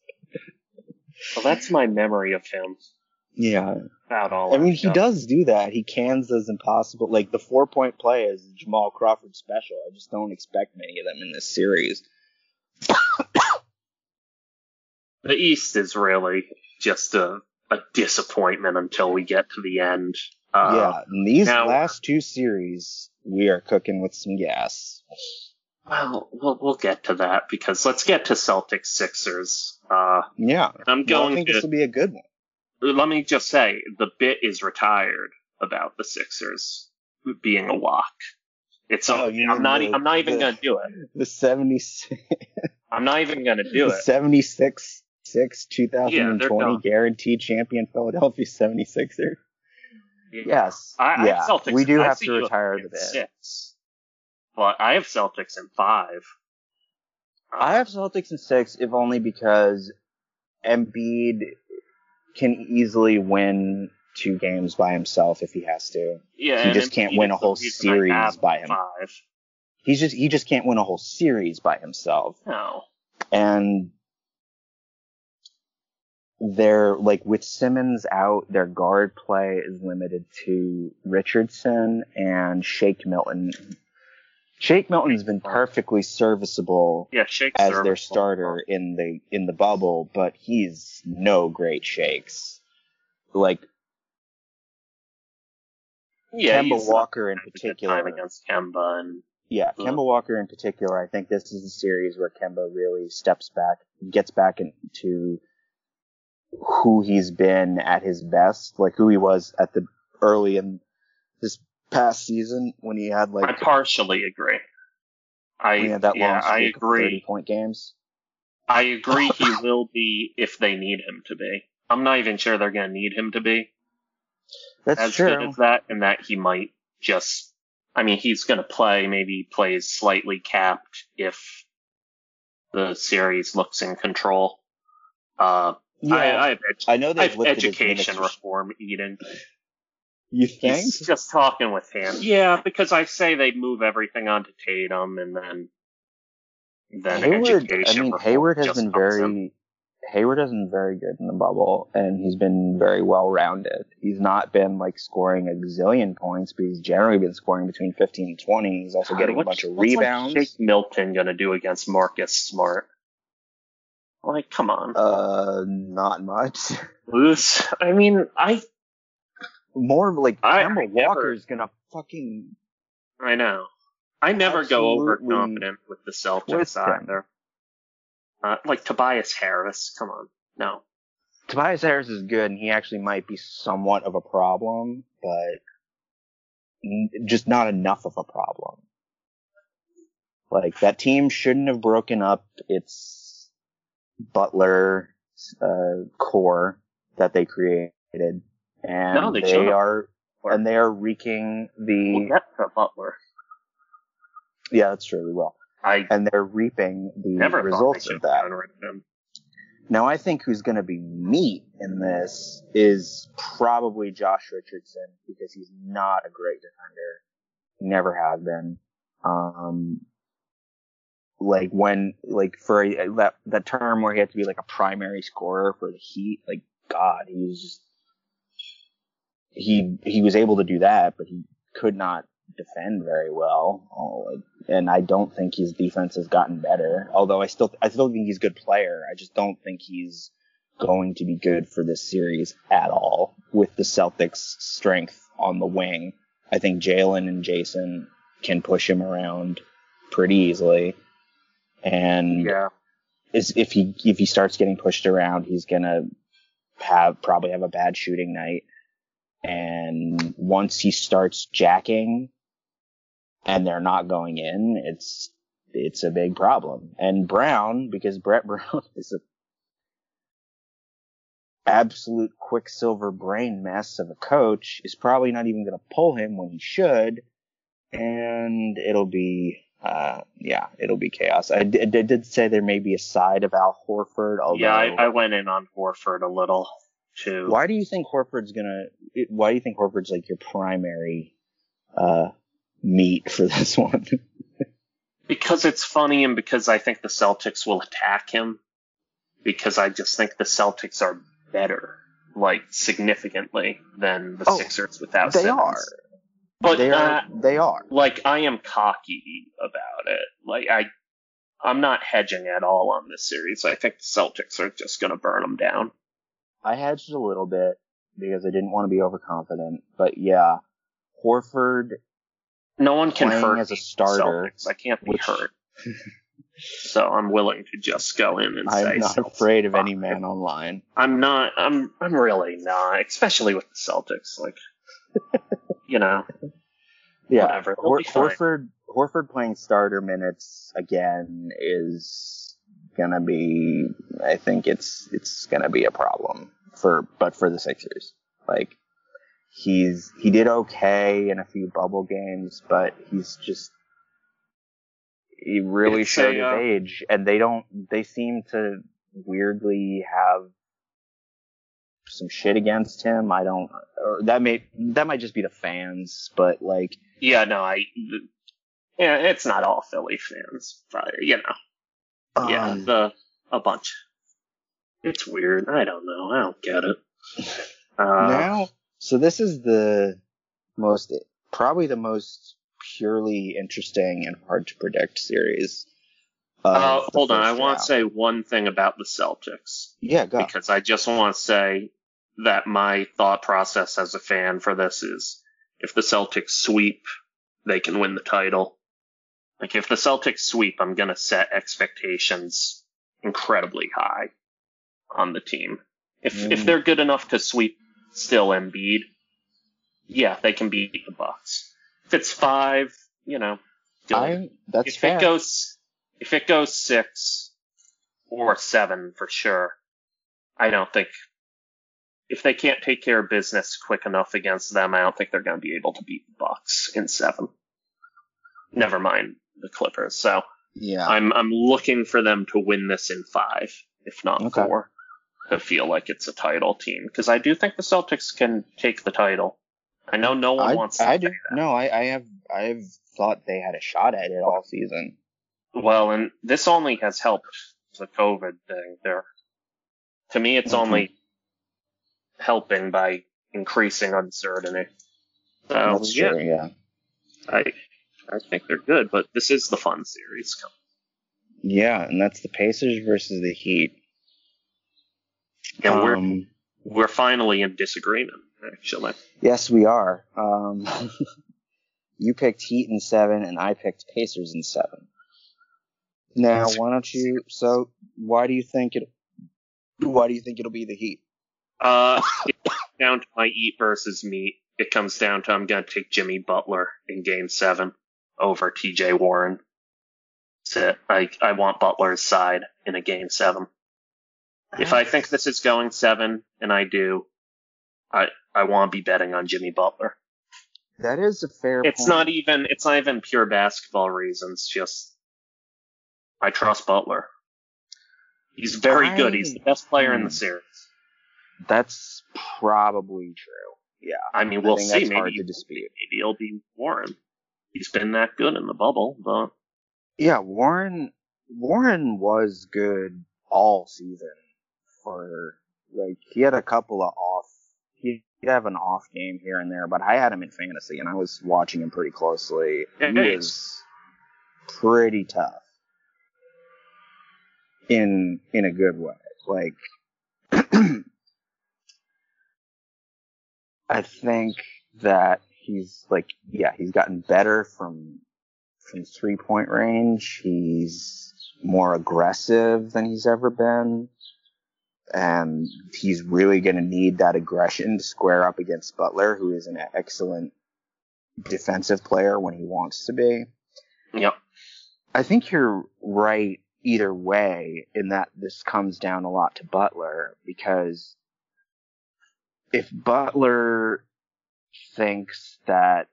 Well, that's my memory of him. Yeah. About all. I mean, he does do that. He cans those impossible. The 4-point play is Jamal Crawford special. I just don't expect many of them in this series. The East is really just a disappointment until we get to the end. In these last two series, we are cooking with some gas. Well, we'll get to that, because let's get to Celtics Sixers. I think this will be a good one. Let me just say, the bit is retired about the Sixers being a lock. I'm not even going to do it. The 76. I'm not even going to do it. 76-6 2020 guaranteed champion Philadelphia 76ers. Yes. I have Celtics. We do have to retire the bit. 6. But I have Celtics in 5. I have Celtics in 6, if only because Embiid can easily win 2 games by himself if he has to. Yeah, he just can't win a whole series by himself. He just can't win a whole series by himself. No. And they're with Simmons out, their guard play is limited to Richardson and Shake Milton. Shake Milton's been perfectly serviceable as their starter in the bubble, but he's no great Shakes. Kemba Walker in particular. Against Kemba Kemba Walker in particular, I think this is a series where Kemba really steps back, gets back into who he's been at his best, who he was early in this past season when he had like... I partially agree. I agree. 30-point games. I agree he will be if they need him to be. I'm not even sure they're going to need him to be. That's true. As good as that, and that he might just... I mean, he's going to play, maybe plays slightly capped if the series looks in control. Yeah, I know they've looked education reform, Eden. You think? He's just talking with him. Yeah, because I say they move everything onto Tatum, and then Hayward, education. I mean, Hayward has been very good in the bubble, and he's been very well rounded. He's not been like scoring a gazillion points, but he's generally been scoring between 15 and 20. He's also getting a bunch of rebounds. What's Milton gonna do against Marcus Smart? Like, come on. Not much. Loose. I mean, Kemba Walker's gonna fucking. I know. I never go overconfident with the Celtics either. Like Tobias Harris, come on, no. Tobias Harris is good, and he actually might be somewhat of a problem, but just not enough of a problem. Like, that team shouldn't have broken up its Butler core that they created, and they are wreaking the. We'll get to Butler. Yeah, that's true. We will. And they're reaping the results of that. Now, I think who's going to be meat in this is probably Josh Richardson, because he's not a great defender. He never has been. That term where he had to be like a primary scorer for the Heat, like, God, he was just, he was able to do that, but he could not defend very well, and I don't think his defense has gotten better. Although I still think he's a good player. I just don't think he's going to be good for this series at all. With the Celtics' strength on the wing, I think Jalen and Jason can push him around pretty easily. And if he starts getting pushed around, he's gonna probably have a bad shooting night. And once he starts jacking, and they're not going in, it's a big problem. And Brown, because Brett Brown is an absolute quicksilver brain mess of a coach, is probably not even going to pull him when he should, and it'll be chaos. I did say there may be a side of Al Horford. I went in on Horford a little too. Why do you think Horford's like your primary meat for this one? Because it's funny, and because I think the Celtics will attack him, because I just think the Celtics are better, like, significantly than the Sixers without Simmons. They are. Like, I am cocky about it. Like, I'm not hedging at all on this series. I think the Celtics are just going to burn them down. I hedged a little bit because I didn't want to be overconfident, but yeah, Horford. No one can hurt as a starter. Celtics. I can't be hurt, so I'm willing to just go in and say I'm not afraid of any man online. I'm not. I'm really not, especially with the Celtics. Like, you know, yeah. Whatever. Horford playing starter minutes again is gonna be. I think it's gonna be a problem for the Sixers. Like, he did okay in a few bubble games, but he really showed his age, and they seem to weirdly have some shit against him. That might just be the fans, but like, it's not all Philly fans, probably, you know, a bunch. It's weird. I don't know. I don't get it. So this is probably the most purely interesting and hard to predict series. Hold on. I want to say one thing about the Celtics. Yeah, go. Because I just want to say that my thought process as a fan for this is, if the Celtics sweep, they can win the title. Like, if the Celtics sweep, I'm going to set expectations incredibly high on the team. If they're good enough to sweep still Embiid, yeah, they can beat the Bucks. If it's five, you know, that's fair. If it goes six or seven for sure, I don't think if they can't take care of business quick enough against them, I don't think they're going to be able to beat the Bucks in seven. Never mind the Clippers. So yeah, I'm looking for them to win this in five, if not four, to feel like it's a title team. Because I do think the Celtics can take the title. I know no one wants to do that. No, I've thought they had a shot at it all season. Well, and this only has helped the COVID thing there. To me, it's only helping by increasing uncertainty. So, that's true, yeah. I think they're good, but this is the fun series coming. Yeah, and that's the Pacers versus the Heat. And we're finally in disagreement, actually. Yes, we are. You picked Heat in seven, and I picked Pacers in seven. Now, why do you think it? Why do you think it'll be the Heat? It comes down to my eat versus meat. It comes down to I'm going to take Jimmy Butler in Game 7 over TJ Warren. That's it. I want Butler's side in a Game 7. If I think this is going 7, and I do, I want to be betting on Jimmy Butler. That is a fair point. It's not even pure basketball reasons, just I trust Butler. He's very good. He's the best player in the series. That's probably true. Yeah. I mean, we'll see. Maybe it'll be Warren. He's been that good in the bubble, but yeah, Warren was good all season. For like, he had a couple of off. He'd have an off game here and there, but I had him in fantasy and I was watching him pretty closely. He was pretty tough. In a good way. Like, I think that he's gotten better from 3-point range. He's more aggressive than he's ever been. And he's really going to need that aggression to square up against Butler, who is an excellent defensive player when he wants to be. Yep. I think you're right. Either way, in that this comes down a lot to Butler, because if Butler thinks that,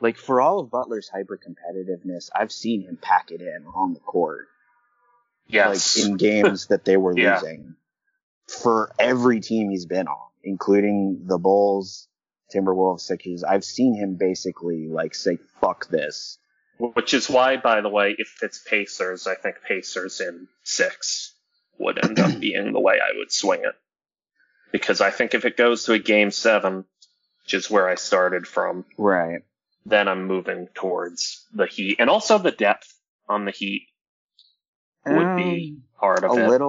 like, for all of Butler's hyper-competitiveness, I've seen him pack it in on the court. Yes. Like, in games that they were losing. For every team he's been on, including the Bulls, Timberwolves, Sixers, I've seen him basically, like, say, fuck this. Which is why, by the way, if it's Pacers, I think Pacers in 6 would end up being the way I would swing it. Because I think if it goes to a Game 7, which is where I started from, right, then I'm moving towards the Heat. And also the depth on the Heat would be part of it.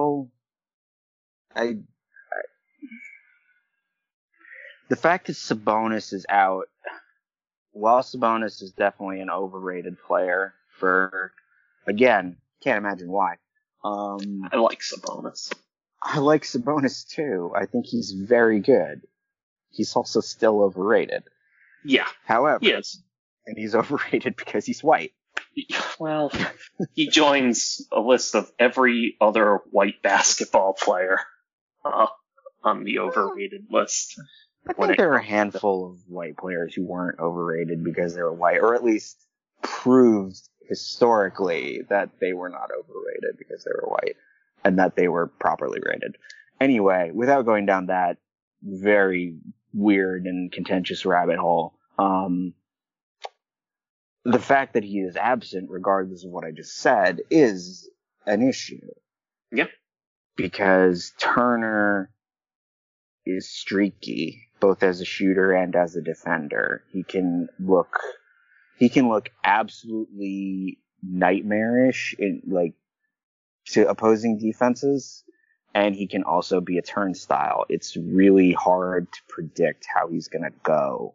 The fact that Sabonis is out... While Sabonis is definitely an overrated player for, again, can't imagine why. I like Sabonis. I like Sabonis too. I think he's very good. He's also still overrated. Yeah. However, yes. And he's overrated because he's white. Well, he joins a list of every other white basketball player on the overrated list. I think there are a handful of white players who weren't overrated because they were white, or at least proved historically that they were not overrated because they were white, and that they were properly rated. Anyway, without going down that very weird and contentious rabbit hole, the fact that he is absent, regardless of what I just said, is an issue. Yeah. Because Turner is streaky, both as a shooter and as a defender. He can look absolutely nightmarish in, like, to opposing defenses, and he can also be a turnstile. It's really hard to predict how he's going to go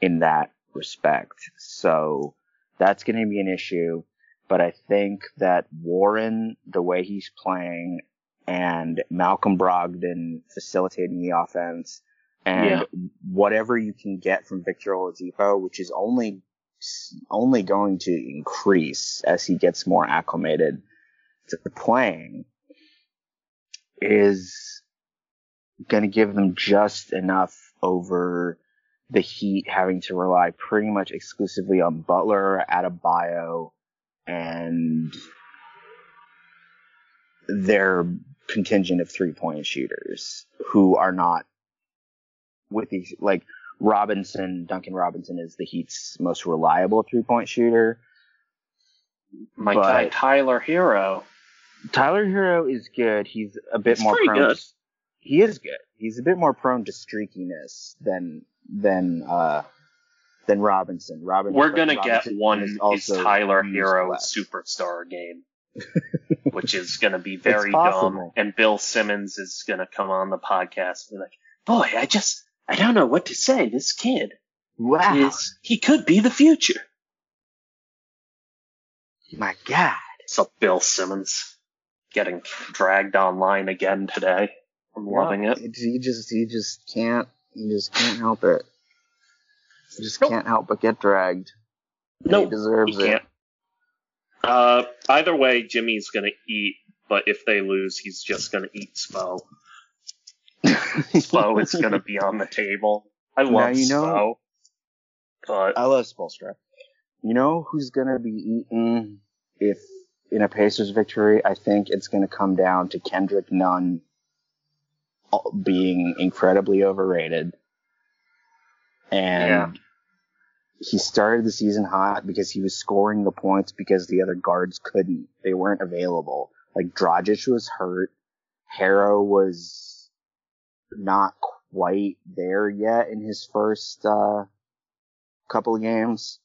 in that respect. So that's going to be an issue, but I think that Warren, the way he's playing, and Malcolm Brogdon facilitating the offense, And whatever you can get from Victor Oladipo, which is only going to increase as he gets more acclimated to playing, is going to give them just enough over the Heat having to rely pretty much exclusively on Butler, Adebayo, and their contingent of three-point shooters who are not with these, like Robinson, Duncan Robinson is the Heat's most reliable three-point shooter. My guy, Tyler Hero. Tyler Hero is good. He's a bit more prone. Good. He is good. He's a bit more prone to streakiness than Robinson. We're gonna Robinson get one is Tyler Hero superstar game, which is gonna be very dumb. And Bill Simmons is gonna come on the podcast and be like, boy, I don't know what to say. This kid, he could be the future. My God. So Bill Simmons getting dragged online again today. I'm loving it. You just can't help it. You just can't help but get dragged. No, he deserves it. Either way, Jimmy's gonna eat. But if they lose, he's just gonna eat Spo. Spo is gonna be on the table. I love Spo. I love Spoelstra. You know who's gonna be eaten if in a Pacers victory? I think it's gonna come down to Kendrick Nunn being incredibly overrated. And he started the season hot because he was scoring the points because the other guards couldn't. They weren't available. Like, Dragic was hurt. Harrow was not quite there yet in his first couple of games.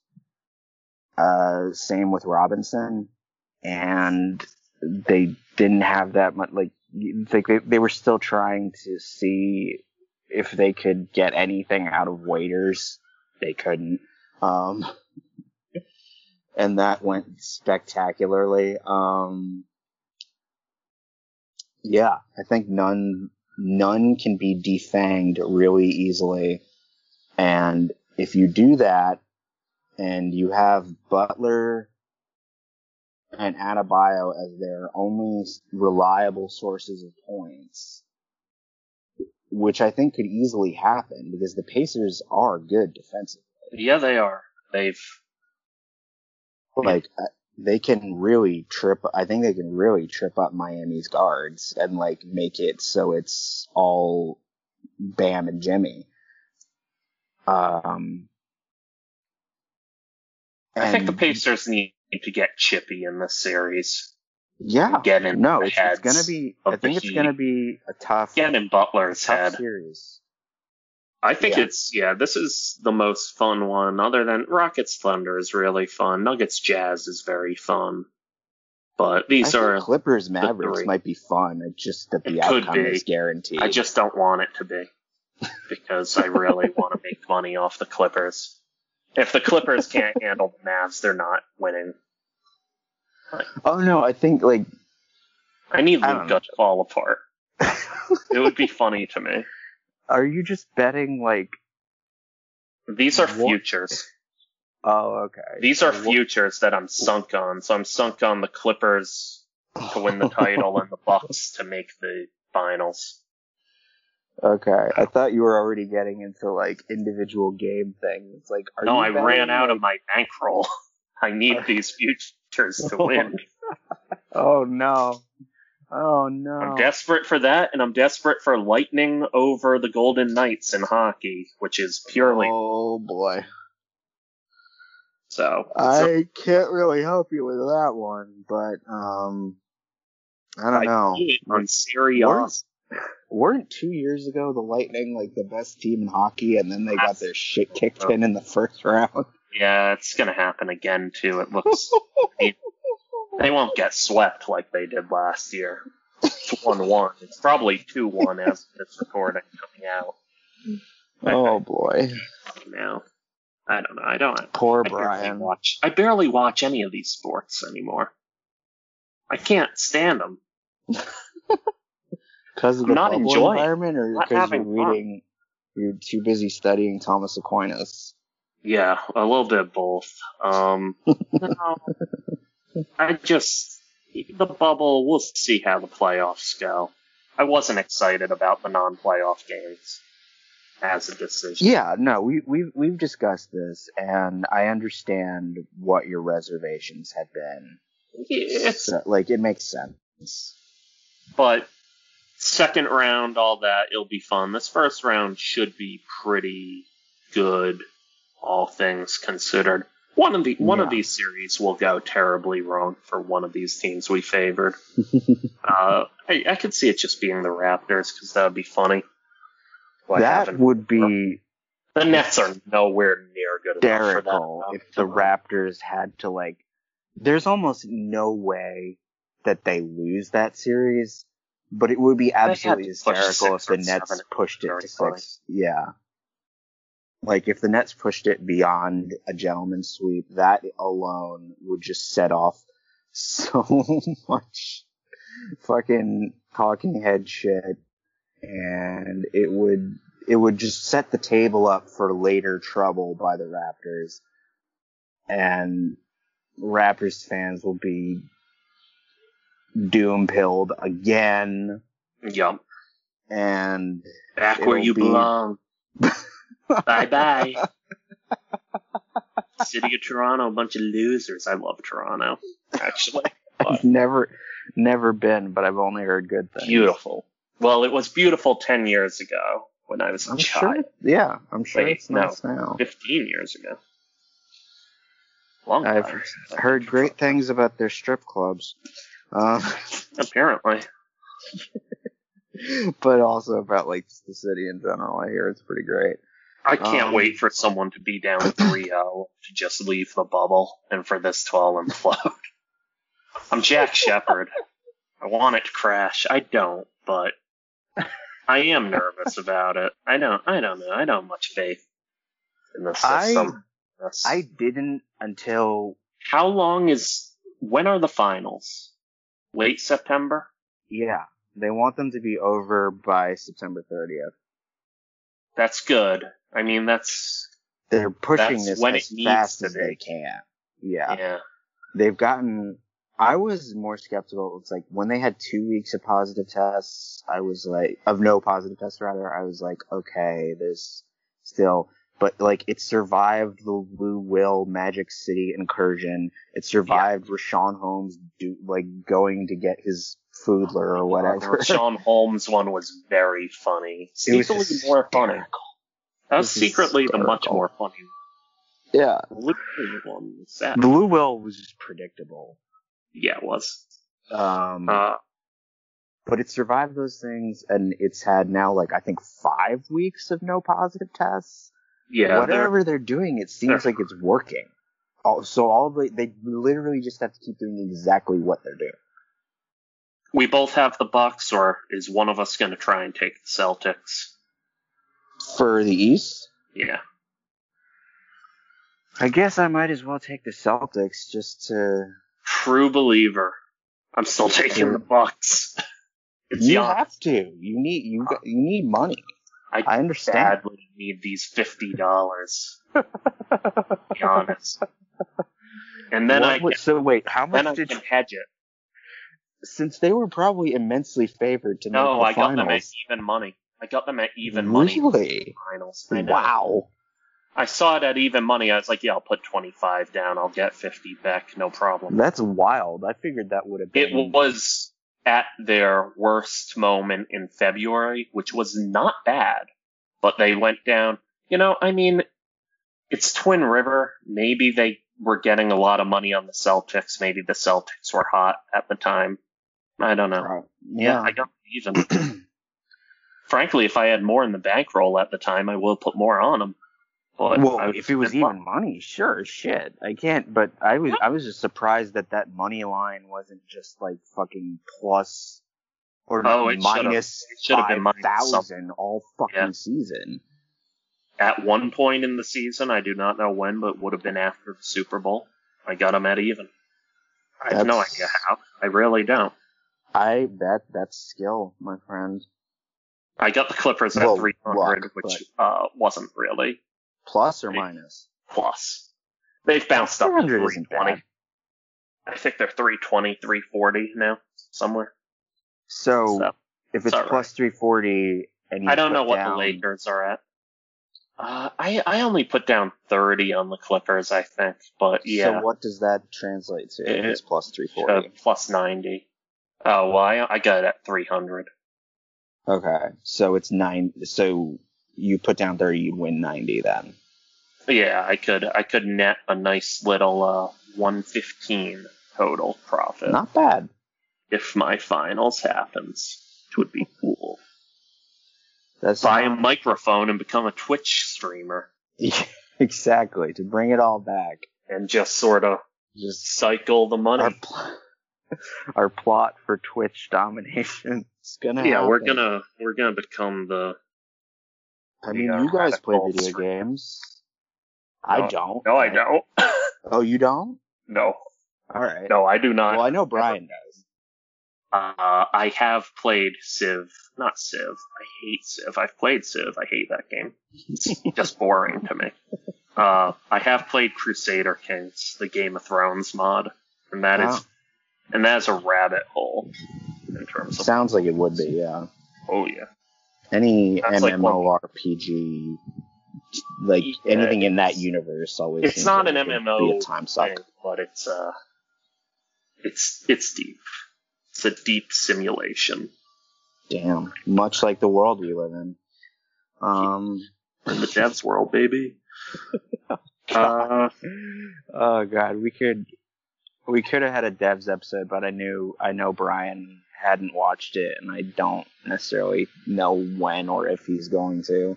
Same with Robinson. And they didn't have that much, like, they were still trying to see if they could get anything out of Waiters. They couldn't. And that went spectacularly. I think none can be defanged really easily. And if you do that and you have Butler and Adebayo as their only reliable sources of points, which I think could easily happen because the Pacers are good defensively. Yeah, they are. I think they can really trip up Miami's guards and like make it so it's all Bam and Jimmy. I think the Pacers need to get chippy in this series. Yeah. Get in the heads. It's going to be a tough. Get in Butler's head. Series. I think this is the most fun one, other than Rockets Thunder is really fun. Nuggets Jazz is very fun. But these are Clippers Mavericks might be fun. It's just that the outcome is guaranteed. I just don't want it to be because I really want to make money off the Clippers. If the Clippers can't handle the Mavs, they're not winning. Oh no, I think I need Luka to fall apart. It would be funny to me. Are you just betting these are futures? Oh, okay. These are futures that I'm sunk on. So I'm sunk on the Clippers to win the title and the Bucks to make the finals. Okay, I thought you were already getting into individual game things. It's like, are you betting? I ran out of my bankroll. I need these futures to win. Oh no! Oh no! I'm desperate for that, and I'm desperate for Lightning over the Golden Knights in hockey, which is purely. Oh boy! So I can't really help you with that one, but I don't know. I'm serious. Weren't 2 years ago the Lightning the best team in hockey, and then they got their shit kicked in the first round? Yeah, it's gonna happen again too. It looks they won't get swept like they did last year. It's 1-1. It's probably 2-1 as this recording coming out. Oh boy! Now I don't know. I don't. Poor Brian. I barely watch any of these sports anymore. I can't stand them. Because of the bubble environment, or because you're reading We were too busy studying Thomas Aquinas. Yeah, a little bit both. No, I just, the bubble, we'll see how the playoffs go. I wasn't excited about the non-playoff games as a decision. Yeah, no, we've discussed this, and I understand what your reservations had been. It's, so, like, it makes sense. But second round, all that, it'll be fun. This first round should be pretty good, all things considered. One of these series will go terribly wrong for one of these teams we favored. I could see it just being the Raptors, because that would be funny. Like that would be... The Nets are nowhere near good enough for that. If the Raptors had to, like... There's almost no way that they lose that series, but it would be absolutely hysterical if the Nets pushed it to 6. Yeah. Like, if the Nets pushed it beyond a gentleman's sweep, that alone would just set off so much fucking talking head shit, and it would just set the table up for later trouble by the Raptors, and Raptors fans will be doom-pilled again. Yup. And... Back where you belong. Bye-bye. City of Toronto, a bunch of losers. I love Toronto, actually. I've never been, but I've only heard good things. Beautiful. Well, it was beautiful 10 years ago when I was a child. Sure, yeah, I'm sure. Wait, it's nice now. 15 years ago. Long time. I've heard great things about their strip clubs. Apparently. But also about, like, the city in general. I hear it's pretty great. I can't wait for someone to be down 3-0 to just leave the bubble and for this to all implode. I'm Jack Shepherd. I want it to crash. I don't, but I am nervous about it. I don't know. I don't have much faith in the system. I didn't until... How long is... When are the finals? Late September? Yeah. They want them to be over by September 30th. That's good. I mean, that's... They're pushing this as fast as they can. Yeah. They've gotten... I was more skeptical. It's like, when they had 2 weeks of positive tests, I was like... Of no positive tests, rather. I was like, okay, there's still... But, like, it survived the Lou Will Magic City incursion. It survived Rashawn Holmes, going to get his foodler or whatever. Rashawn Holmes one was very funny. Secretly more funny. That was secretly the much more funny one. Yeah. The Lou Will was just predictable. Yeah, it was. But it survived those things, and it's had now, like, I think 5 weeks of no positive tests. Yeah, whatever they're doing, it seems like it's working. So they literally just have to keep doing exactly what they're doing. We both have the Bucks, or is one of us going to try and take the Celtics? For the East? Yeah. I guess I might as well take the Celtics just to... True believer. I'm still taking the Bucks. You have to. You need money. I understand. I badly need these $50. To be honest. And then how much did you hedge it? Since they were probably immensely favored to make the finals. No, I got them at even money. Really? Finals. Wow. I saw it at even money. I was like, yeah, I'll put 25 down. I'll get 50 back. No problem. That's wild. I figured that would have been... It was... at their worst moment in February, which was not bad, but they went down. You know, I mean, it's Twin River. Maybe they were getting a lot of money on the Celtics. Maybe the Celtics were hot at the time. I don't know. Yeah, I don't even. Frankly, if I had more in the bankroll at the time, I would have put more on them. But if it was even money, sure, shit. I can't, but I was just surprised that money line wasn't just like fucking plus or minus 5,000 all fucking season. At one point in the season, I do not know when, but it would have been after the Super Bowl. I got them at even. I have no idea how. I really don't. That's skill, my friend. I got the Clippers at 300, which wasn't really. Plus or minus? Plus. They've bounced up to 320. I think they're 320, 340 now, somewhere. So if it's plus 340... and I don't know what the Lakers are at. I only put down 30 on the Clippers, I think, but yeah. So what does that translate to? It's plus 340. Plus 90. Oh, well, I got it at 300. Okay, so it's 90. So you put down 30, you'd win 90 then. Yeah, I could net a nice little 115 total profit. Not bad. If my finals happens, which would be cool. Buy a microphone and become a Twitch streamer. Yeah, exactly, to bring it all back and just sort of just cycle the money. Our plot for Twitch domination is gonna. Yeah, happen. we're gonna become the. I mean, you guys play video games. No, I don't. No, I don't. Oh, you don't? No. All right. No, I do not. Well, I know Brian does. I have played Civ. Not Civ. I hate Civ. I've played Civ. I hate that game. It's just boring to me. I have played Crusader Kings, the Game of Thrones mod, and that is a rabbit hole in terms of. Sounds like it would be, yeah. Oh yeah. Any MMORPG, anything in that universe, always. It's not an MMO, time suck. Thing, but it's deep. It's a deep simulation. Damn. Much like the world we live in. In the Jazz world, baby. Oh God. We could have had a devs episode, but I know Brian hadn't watched it, and I don't necessarily know when or if he's going to.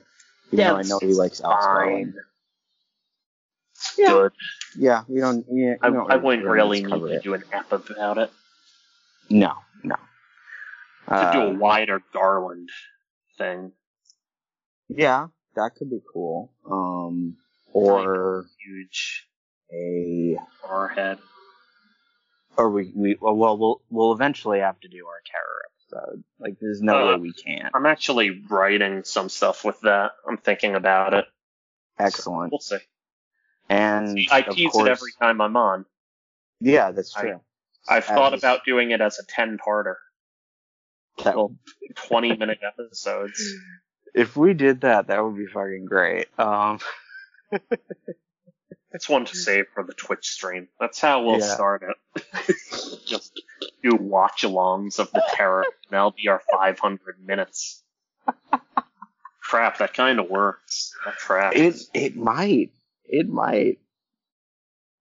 Even though I know he likes outscoring. Yeah. Good. Yeah, I wouldn't really need to do an app about it. No. Could do a wider Garland thing. Yeah, that could be cool. Or huge a our head. Or we'll eventually have to do our terror episode. Like, there's no way we can't. I'm actually writing some stuff with that. I'm thinking about it. Excellent. So we'll see. And I tease it every time I'm on. Yeah, that's true. I've thought about doing it as a 10-parter. Well, 20-minute episodes. If we did that, that would be fucking great. It's one to save for the Twitch stream. That's how we'll start it. Just do watch-alongs of the terror, and that'll be our 500 minutes. Crap, that kind of works. That crap. It might.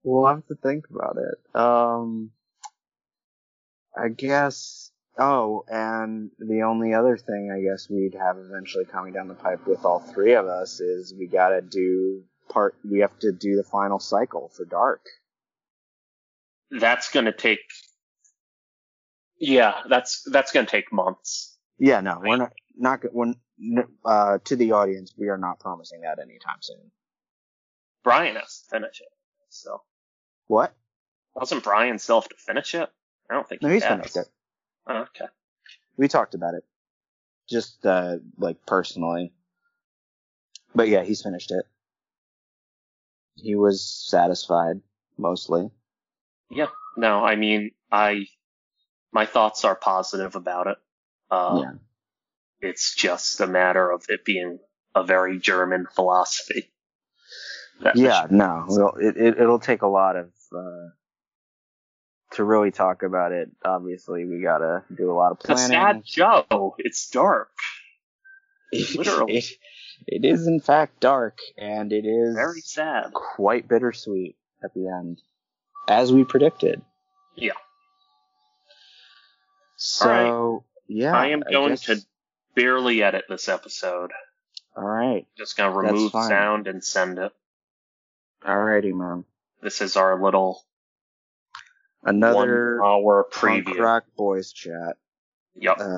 We'll have to think about it. I guess. Oh, and the only other thing I guess we'd have eventually coming down the pipe with all three of us is we have to do the final cycle for Dark. That's gonna take. Yeah, that's gonna take months. Yeah, no, we're not. To the audience, we are not promising that anytime soon. Brian has to finish it. So. What? Wasn't Brian still have to finish it? I don't think he's finished it. Oh, okay. We talked about it. Just, personally. But yeah, he's finished it. He was satisfied, mostly. Yeah. No, I mean, my thoughts are positive about it. It's just a matter of it being a very German philosophy. It'll take a lot of, to really talk about it. Obviously, we gotta do a lot of planning. Sad Joe, it's dark. Literally. It is, in fact, dark, and it is very sad. Quite bittersweet at the end, as we predicted. Yeah. So, all right. Yeah. I am going to barely edit this episode. All right. Just gonna remove sound and send it. Alrighty, man. This is our little. Another 1 hour preview. Punk Rock Boys chat. Yep. Go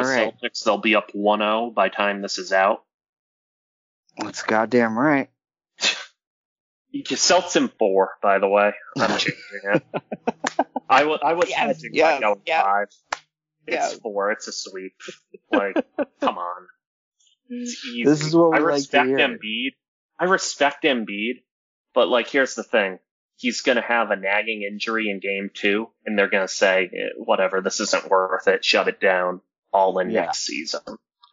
right. Celtics, they'll be up 1-0 by time this is out. That's goddamn right. You Celtics in 4, by the way. I'm changing it. I was hedging by going 5. It's four. It's a sweep. Like, come on. It's easy. This is what we I respect Embiid, but like, here's the thing. He's going to have a nagging injury in game two, and they're going to say, whatever, this isn't worth it. Shut it down. All in next season.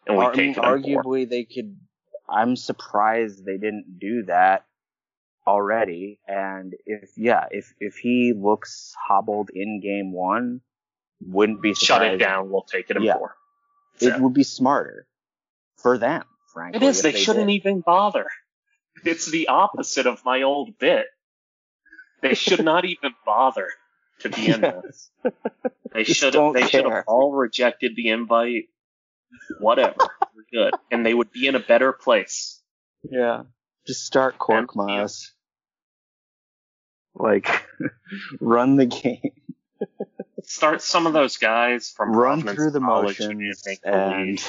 And we take it on board. Arguably, they could. I'm surprised they didn't do that already. And if he looks hobbled in game one, wouldn't be surprised. Shut it down. We'll take it in four. So. It would be smarter for them, frankly. It is. They shouldn't even bother. It's the opposite of my old bit. They should not even bother to be in this. They should have all rejected the invite. Whatever. We're good. And they would be in a better place. Yeah. Just start Korkmaz. Like, run the game. Start some of those guys from run Providence through the motions and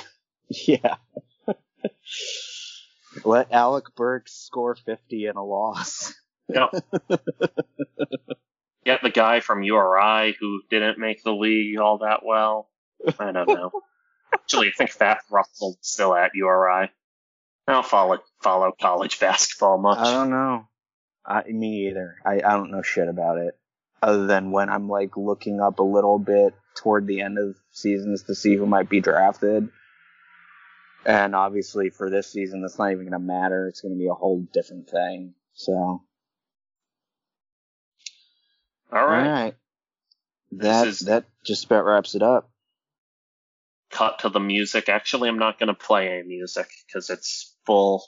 let Alec Burks score 50 in a loss. Yep. Get the guy from URI who didn't make the league all that well. I don't know. Actually, I think Fat Russell's still at URI. I don't follow college basketball much. I don't know. Me either. I don't know shit about it. Other than when I'm like looking up a little bit toward the end of seasons to see who might be drafted. And obviously for this season, that's not even going to matter. It's going to be a whole different thing. So. All right. That just about wraps it up. Cut to the music. Actually, I'm not going to play any music because it's full.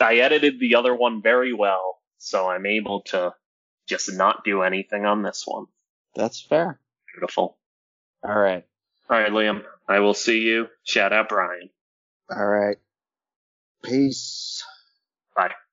I edited the other one very well, so I'm able to just not do anything on this one. That's fair. Beautiful. All right, Liam. I will see you. Shout out, Brian. All right. Peace. Bye.